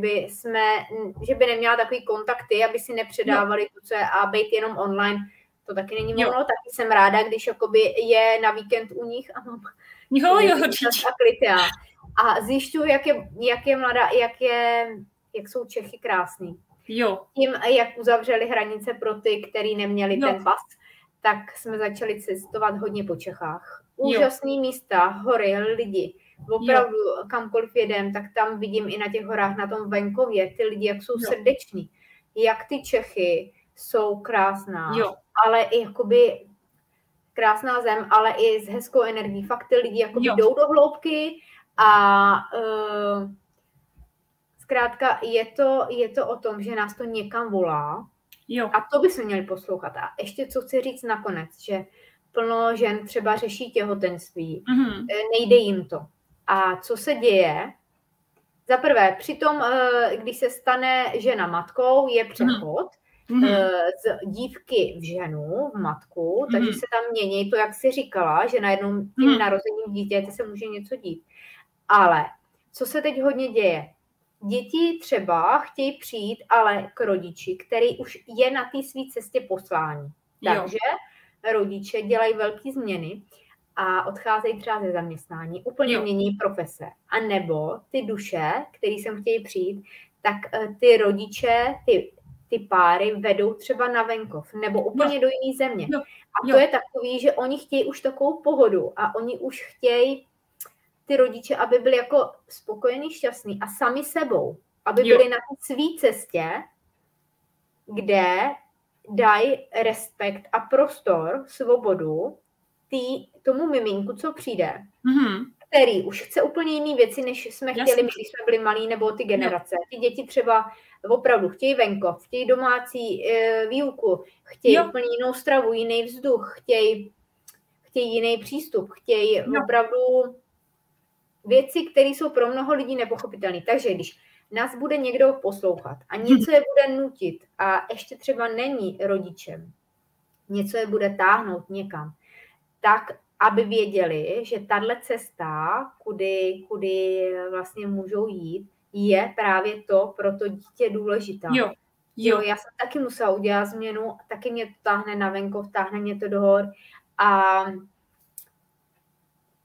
by neměla takový kontakty, aby si nepředávali to, co je, a být jenom online, to taky není možno, taky jsem ráda, když jakoby je na víkend u nich a mám a zjišťuju, jak jsou Čechy krásný. Jo. Tím, jak uzavřeli hranice pro ty, který neměli ten pas, tak jsme začali cestovat hodně po Čechách. Úžasný místa, hory, lidi. Opravdu kamkoliv jedem, tak tam vidím i na těch horách, na tom venkově, ty lidi, jak jsou srdeční. Jak ty Čechy jsou krásná, ale i jakoby krásná zem, ale i s hezkou energií. Fakt ty lidi jakoby jdou do hloubky a zkrátka je to o tom, že nás to někam volá a to by se měli poslouchat. A ještě co chci říct nakonec, že plno žen třeba řeší těhotenství, nejde jim to. A co se děje? Za prvé, přitom, když se stane žena matkou, je přechod z dívky v ženu, v matku, takže se tam mění to, jak jsi říkala, že najednou tím narozením dítěte se může něco dít. Ale co se teď hodně děje? Děti třeba chtějí přijít, ale k rodiči, který už je na té své cestě poslání. Takže rodiče dělají velké změny a odcházejí třeba ze zaměstnání, úplně mění profese. A nebo ty duše, který sem chtějí přijít, tak ty rodiče, ty páry vedou třeba na venkov nebo úplně do jiné země. A to je takový, že oni chtějí už takovou pohodu a oni už chtějí ty rodiče, aby byli jako spokojení, šťastní a sami sebou, aby byli na své cestě, kde dají respekt a prostor, svobodu tomu miminku, co přijde, který už chce úplně jiný věci, než jsme chtěli, když jsme byli malí, nebo ty generace. Ty děti třeba opravdu chtějí venkov, chtějí domácí výuku, chtějí úplně jinou stravu, jiný vzduch, chtějí jiný přístup, chtějí opravdu věci, které jsou pro mnoho lidí nepochopitelné. Takže když nás bude někdo poslouchat a něco je bude nutit a ještě třeba není rodičem, něco je bude táhnout někam, tak aby věděli, že tahle cesta, kudy vlastně můžou jít, je právě to pro to dítě důležitá. Jo, já jsem taky musela udělat změnu, taky mě to táhne na venkov, táhne mě to do hor a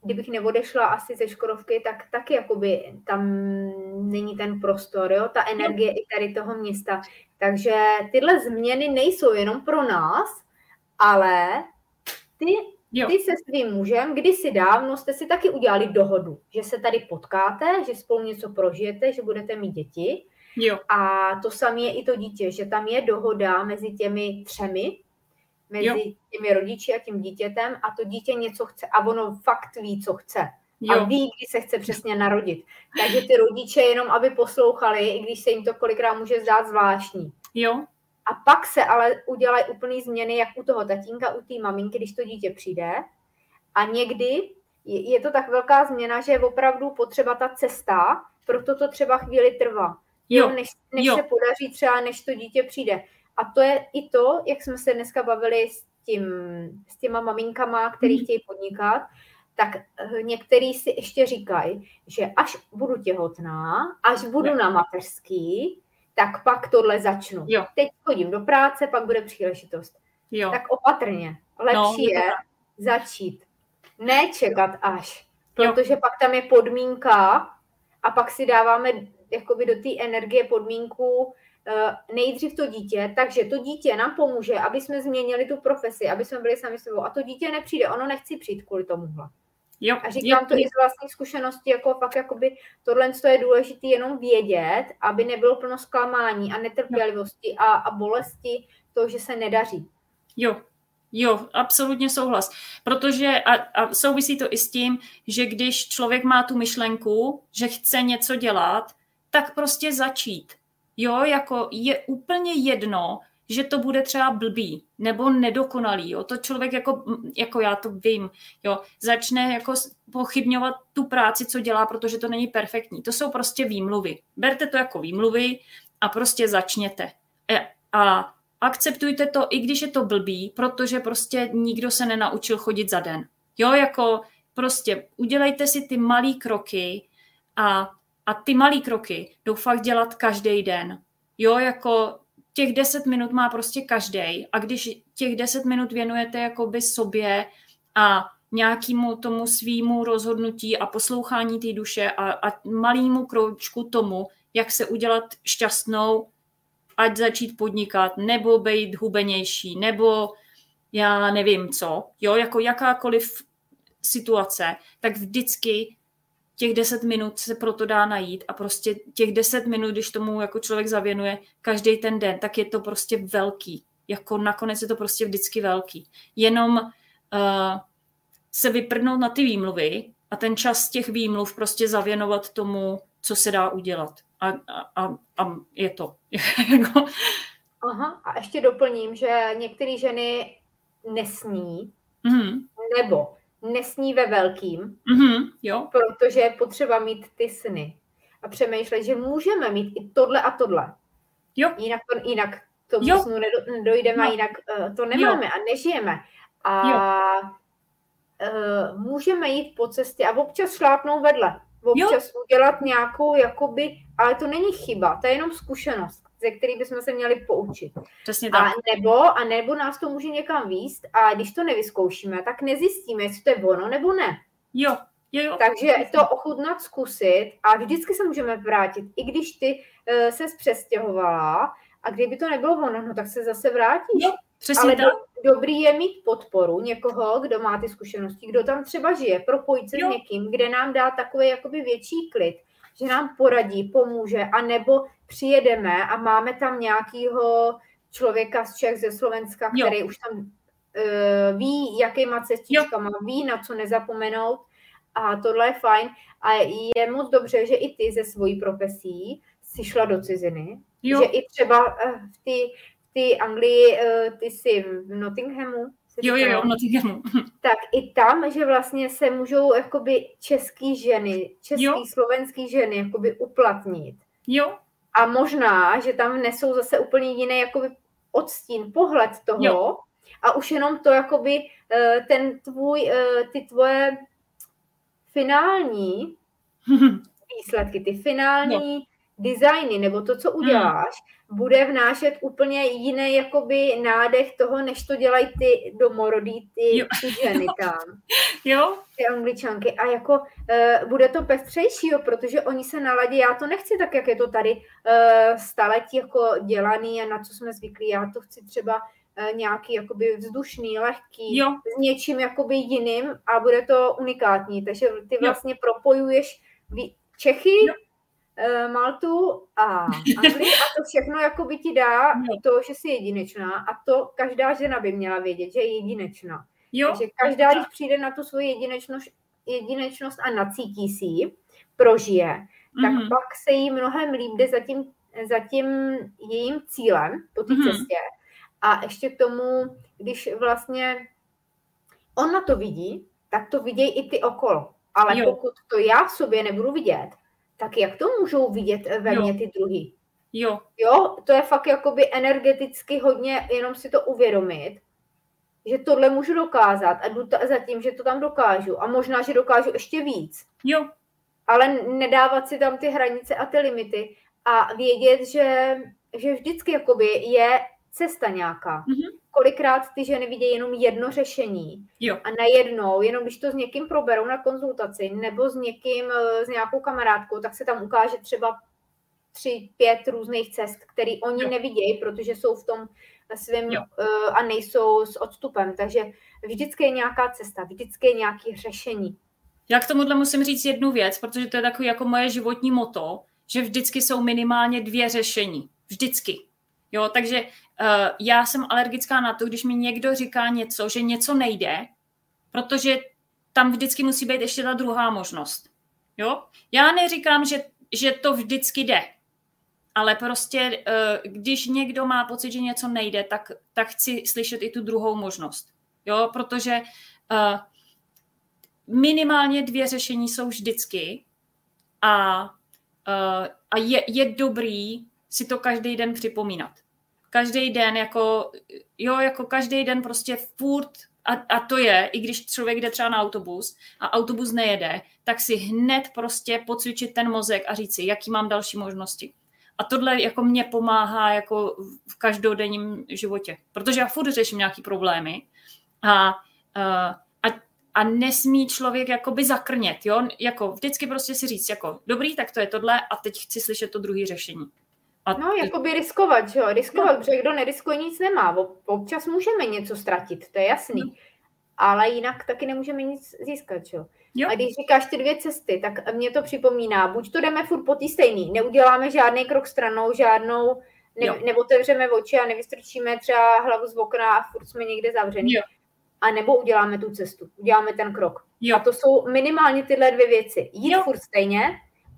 kdybych neodešla asi ze Škodovky, tak taky jakoby tam není ten prostor, ta energie i tady toho města. Takže tyhle změny nejsou jenom pro nás, ale ty se svým mužem, kdysi dávno jste si taky udělali dohodu, že se tady potkáte, že spolu něco prožijete, že budete mít děti. A to samé je i to dítě, že tam je dohoda mezi těmi třemi, mezi těmi rodiči a tím dítětem a to dítě něco chce a ono fakt ví, co chce. Jo. A ví, kdy se chce přesně narodit. Takže ty rodiče jenom, aby poslouchali, i když se jim to kolikrát může zdát zvláštní. Jo. A pak se ale udělají úplný změny, jak u toho tatínka, u té maminky, když to dítě přijde. A někdy je to tak velká změna, že je opravdu potřeba ta cesta, proto to třeba chvíli trvá. Jo. Než se podaří třeba, než to dítě přijde. A to je i to, jak jsme se dneska bavili s těma maminkama, který chtějí podnikat, tak některý si ještě říkají, že až budu těhotná, až budu na mateřský, tak pak tohle začnu. Jo. Teď chodím do práce, pak bude příležitost. Jo. Tak opatrně. Lepší je začít. Nečekat až. Protože pak tam je podmínka a pak si dáváme jakoby do té energie podmínku nejdřív to dítě, takže to dítě nám pomůže, aby jsme změnili tu profesi, aby jsme byli sami sebou. A to dítě nepřijde, ono nechci přijít kvůli tomuhle. Jo, a říkám to i z vlastní zkušenosti, jako fakt jakoby tohle je důležité jenom vědět, aby nebylo plno zklamání a netrpělivosti a bolesti toho, že se nedaří. Jo, absolutně souhlas. Protože a souvisí to i s tím, že když člověk má tu myšlenku, že chce něco dělat, tak prostě začít. Jo, jako je úplně jedno, že to bude třeba blbý nebo nedokonalý. Jo. To člověk, jako já to vím, jo, začne jako pochybňovat tu práci, co dělá, protože to není perfektní. To jsou prostě výmluvy. Berte to jako výmluvy a prostě začněte. A akceptujte to, i když je to blbý, protože prostě nikdo se nenaučil chodit za den. Jo, jako prostě udělejte si ty malý kroky a ty malý kroky jdou fakt dělat každý den. Jo, jako těch 10 minut má prostě každej. A když těch 10 minut věnujete jakoby sobě a nějakému tomu svýmu rozhodnutí a poslouchání té duše a malýmu kročku tomu, jak se udělat šťastnou, ať začít podnikat, nebo být hubenější, nebo já nevím co, jo, jako jakákoliv situace, tak vždycky těch 10 minut se proto dá najít a prostě těch 10 minut, když tomu jako člověk zavěnuje každý ten den, tak je to prostě velký. Jako nakonec je to prostě vždycky velký. Jenom se vyprdnout na ty výmluvy a ten čas těch výmluv prostě zavěnovat tomu, co se dá udělat. A je to. Aha, a ještě doplním, že některé ženy nesní, nebo nesní ve velkým, jo. Protože je potřeba mít ty sny a přemýšlet, že můžeme mít i tohle a tohle. Jo. Jinak to snu nedojdeme, a jinak to nemáme a nežijeme. A můžeme jít po cestě a občas šlápnout vedle. Občas udělat nějakou, jakoby, ale to není chyba, to je jenom zkušenost, ze který bychom se měli poučit. Přesně tak. A nebo nás to může někam víst a když to nevyzkoušíme, tak nezjistíme, jestli to je ono nebo ne. Jo. Takže to ochutnat, zkusit a vždycky se můžeme vrátit. I když ty se přestěhovala a kdyby to nebylo ono, no tak se zase vrátíš. Jo, přesně tak. Dobrý je mít podporu někoho, kdo má ty zkušenosti, kdo tam třeba žije, propojit se s někým, kde nám dá takový jakoby větší klid, že nám poradí, pomůže, anebo přijedeme a máme tam nějakého člověka z Čech, ze Slovenska, který už tam ví, jakýma cestičkama, ví, na co nezapomenout a tohle je fajn a je moc dobře, že i ty ze svojí profesí jsi šla do ciziny, že i třeba v ty Anglii, ty jsi v Nottinghamu. Jo, v Nottinghamu. Tak i tam, že vlastně se můžou jakoby slovenský ženy jakoby uplatnit. Jo. A možná, že tam nesou zase úplně jiný jakoby odstín, pohled toho a už jenom to jakoby ty tvoje finální výsledky, ty finální designy, nebo to, co uděláš, bude vnášet úplně jiný jakoby nádech toho, než to dělají ty domorodí, ty ženy tam. Jo. Ty Angličanky. A jako bude to pestřejší, protože oni se naladí, já to nechci tak, jak je to tady staletí jako dělaný a na co jsme zvyklí. Já to chci třeba nějaký jakoby vzdušný, lehký, s něčím jakoby jiným a bude to unikátní. Takže ty vlastně propojuješ Čechy, Maltu a Anglii a to všechno jakoby ti dá to, že jsi jedinečná a to každá žena by měla vědět, že je jedinečná. Takže každá, když přijde na tu svoji jedinečnost jedinečnost a nacítí si ji, prožije, tak pak se jí mnohem líp jde za tím jejím cílem po té cestě. A ještě k tomu, když vlastně ona to vidí, tak to vidějí i ty okolo. Ale pokud to já v sobě nebudu vidět, tak jak to můžou vidět ve mně ty druhý? Jo, to je fakt jakoby energeticky hodně jenom si to uvědomit, že tohle můžu dokázat a jdu za tím, že to tam dokážu. A možná, že dokážu ještě víc. Jo. Ale nedávat si tam ty hranice a ty limity a vědět, že vždycky jakoby je cesta nějaká. Mm-hmm. Kolikrát ty ženy vidějí jenom jedno řešení. Jo. A najednou, jenom když to s někým proberou na konzultaci nebo s nějakou kamarádkou, tak se tam ukáže třeba 3-5 různých cest, které oni nevidějí, protože jsou v tom svým a nejsou s odstupem. Takže vždycky je nějaká cesta, vždycky je nějaké řešení. Já k tomuhle musím říct jednu věc, protože to je takový jako moje životní motto, že vždycky jsou minimálně 2 řešení. Vždycky. Jo, takže já jsem alergická na to, když mi někdo říká něco, že něco nejde, protože tam vždycky musí být ještě ta druhá možnost. Jo? Já neříkám, že to vždycky jde, ale prostě když někdo má pocit, že něco nejde, tak chci slyšet i tu druhou možnost. Jo? Protože minimálně 2 řešení jsou vždycky a je dobrý si to každý den připomínat. Každý den jako každý den prostě furt a to je, i když člověk jde třeba na autobus a autobus nejede, tak si hned prostě pocvičit ten mozek a říct si, jaký mám další možnosti. A tohle jako mě pomáhá jako v každodenním životě, protože já furt řeším nějaký problémy a nesmí člověk jakoby zakrnět, jo? Jako vždycky prostě si říct, jako dobrý, tak to je tohle a teď chci slyšet to druhé řešení. Jakoby riskovat, že jo? Riskovat, protože kdo neriskuje, nic nemá. Občas můžeme něco ztratit, to je jasný. No. Ale jinak taky nemůžeme nic získat, že jo? A když říkáš ty 2 cesty, tak mě to připomíná, buď to jdeme furt po té stejný, neuděláme žádný krok stranou, žádnou, neotevřeme oči a nevystrčíme třeba hlavu z okna a furt jsme někde zavřený. Jo. A nebo uděláme tu cestu, uděláme ten krok. Jo. A to jsou minimálně tyhle 2 věci. Jít furt stejně,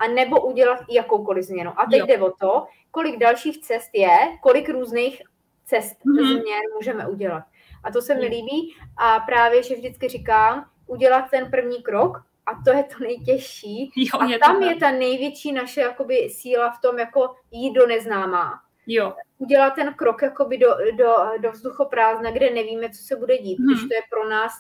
a nebo udělat jakoukoliv změnu. A teď jde o to, kolik dalších cest je, kolik různých cest změn můžeme udělat. A to se mi líbí a právě, že vždycky říkám, udělat ten první krok a to je to nejtěžší. Jo, a tam je ta největší naše jakoby síla v tom, jako jít do neznámá. Jo. Udělat ten krok jakoby do vzduchoprázdna, kde nevíme, co se bude dít, když to je pro nás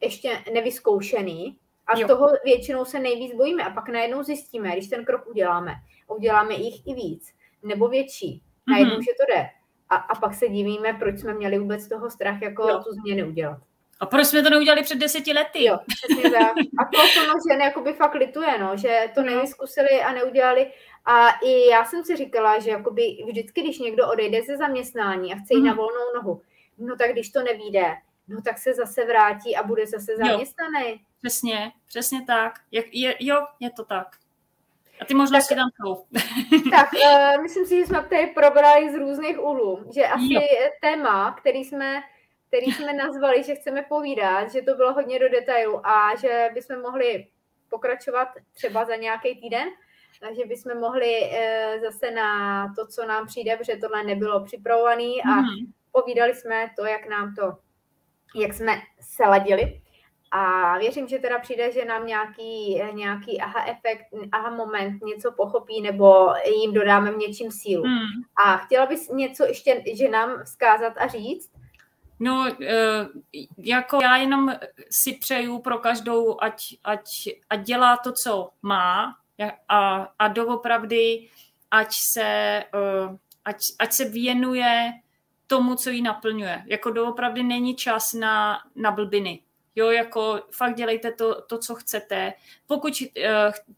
ještě nevyzkoušený. A z toho většinou se nejvíc bojíme a pak najednou zjistíme, když ten krok uděláme jich i víc, nebo větší, najednou, že to jde. A pak se divíme, proč jsme měli vůbec toho strach, tu změnu udělat. A proč jsme to neudělali před 10 lety? Jo, přesně tak. A to samozřejmě jakoby fakt lituje, že to nevyzkusili a neudělali. A i já jsem si říkala, že jakoby vždycky, když někdo odejde ze zaměstnání a chce jít na volnou nohu, tak když to nevyjde, tak se zase vrátí a bude zase zaměstnaný. Přesně tak. Je to tak. A ty možnosti tam jsou. Tak, myslím si, že jsme tady probrali z různých úhlů, že asi téma, který jsme nazvali, že chceme povídat, že to bylo hodně do detailu a že bychom mohli pokračovat třeba za nějaký týden, že bychom mohli zase na to, co nám přijde, protože tohle nebylo připravované a povídali jsme to, jak jsme se ladili. A věřím, že teda přijde, že nám nějaký aha efekt, aha moment něco pochopí nebo jim dodáme v něčím sílu. A chtěla bys něco ještě, že nám vzkázat a říct? No, jako já jenom si přeju pro každou, ať dělá to, co má a doopravdy, ať se věnuje tomu, co jí naplňuje. Jako doopravdy není čas na blbiny. Jo, jako fakt dělejte to, co chcete. Pokud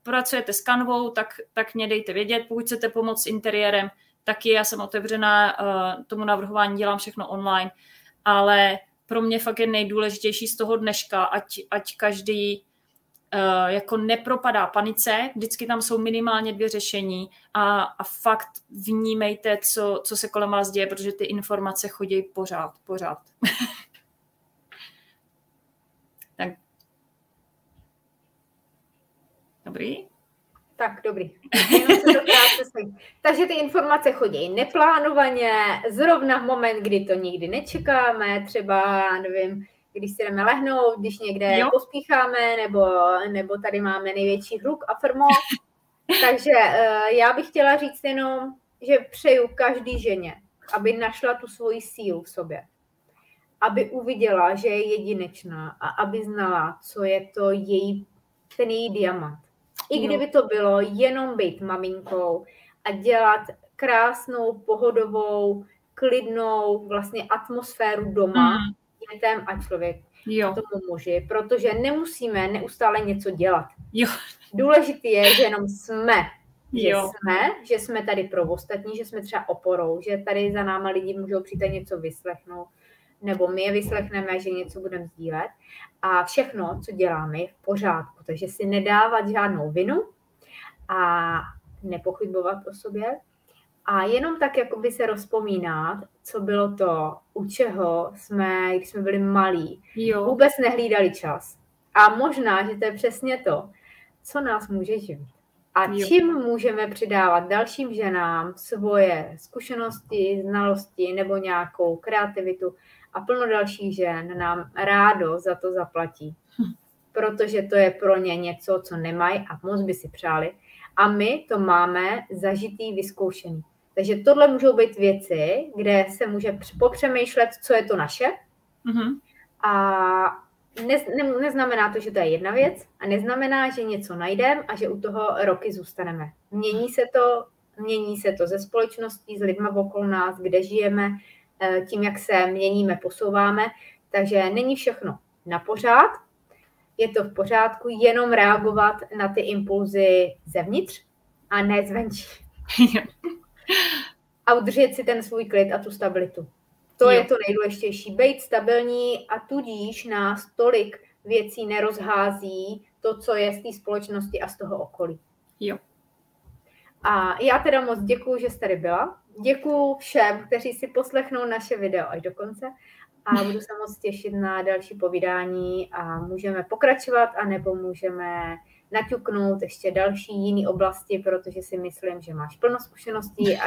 pracujete s Canvou, tak mě dejte vědět. Pokud chcete pomoct s interiérem, taky já jsem otevřená tomu navrhování, dělám všechno online. Ale pro mě fakt je nejdůležitější z toho dneška, ať každý jako nepropadá panice. Vždycky tam jsou minimálně 2 řešení a fakt vnímejte, co se kolem vás děje, protože ty informace chodí pořád. Dobrý? Tak, dobrý. Takže ty informace chodí neplánovaně, zrovna v moment, kdy to nikdy nečekáme, třeba, nevím, když si jdeme lehnout, když někde pospícháme, nebo tady máme největší hluk a firmu. Takže já bych chtěla říct jenom, že přeju každý ženě, aby našla tu svoji sílu v sobě. Aby uviděla, že je jedinečná a aby znala, co je to ten její diamant. I kdyby to bylo jenom být maminkou a dělat krásnou, pohodovou, klidnou vlastně atmosféru doma dětem a člověku. Jo. Tomu muži, protože nemusíme neustále něco dělat. Jo. Důležité je, že jenom jsme. Že jsme tady pro ostatní, že jsme třeba oporou, že tady za náma lidi můžou přijít něco vyslechnout, nebo my je vyslechneme, že něco budeme sdílet. A všechno, co děláme, je v pořádku. Takže si nedávat žádnou vinu a nepochybovat o sobě. A jenom tak jakoby se rozpomínat, co bylo to, u čeho jsme, když jsme byli malí, vůbec nehlídali čas. A možná, že to je přesně to, co nás může živit. A čím můžeme přidávat dalším ženám svoje zkušenosti, znalosti nebo nějakou kreativitu a plno dalších žen nám rádo za to zaplatí. Protože to je pro ně něco, co nemají a moc by si přáli. A my to máme zažitý, vyzkoušený. Takže tohle můžou být věci, kde se může popřemýšlet, co je to naše. Mm-hmm. A neznamená to, že to je jedna věc a neznamená, že něco najdeme a že u toho roky zůstaneme. Mění se to ze společností, s lidmi okolo nás, kde žijeme, tím, jak se měníme, posouváme. Takže není všechno na pořád. Je to v pořádku jenom reagovat na ty impulzy zevnitř a ne zvenčí. A udržet si ten svůj klid a tu stabilitu. To je to nejdůležitější. Bejt stabilní a tudíž nás tolik věcí nerozhází to, co je z té společnosti a z toho okolí. Jo. A já teda moc děkuju, že jste tady byla. Děkuju všem, kteří si poslechnou naše video až do konce. A budu se moc těšit na další povídání a můžeme pokračovat anebo můžeme naťuknout ještě další jiné oblasti, protože si myslím, že máš plno zkušeností a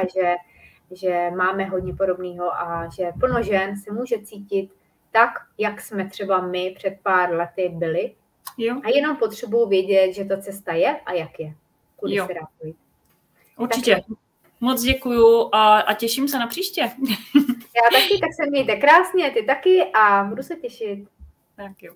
že máme hodně podobného a že plno žen se může cítit tak, jak jsme třeba my před pár lety byli. Jo. A jenom potřebuji vědět, že ta cesta je a jak je. Kudy se dá pojít. Určitě. Tak, moc děkuju a těším se na příště. Já taky, tak se mějte krásně, ty taky a budu se těšit. Tak jo.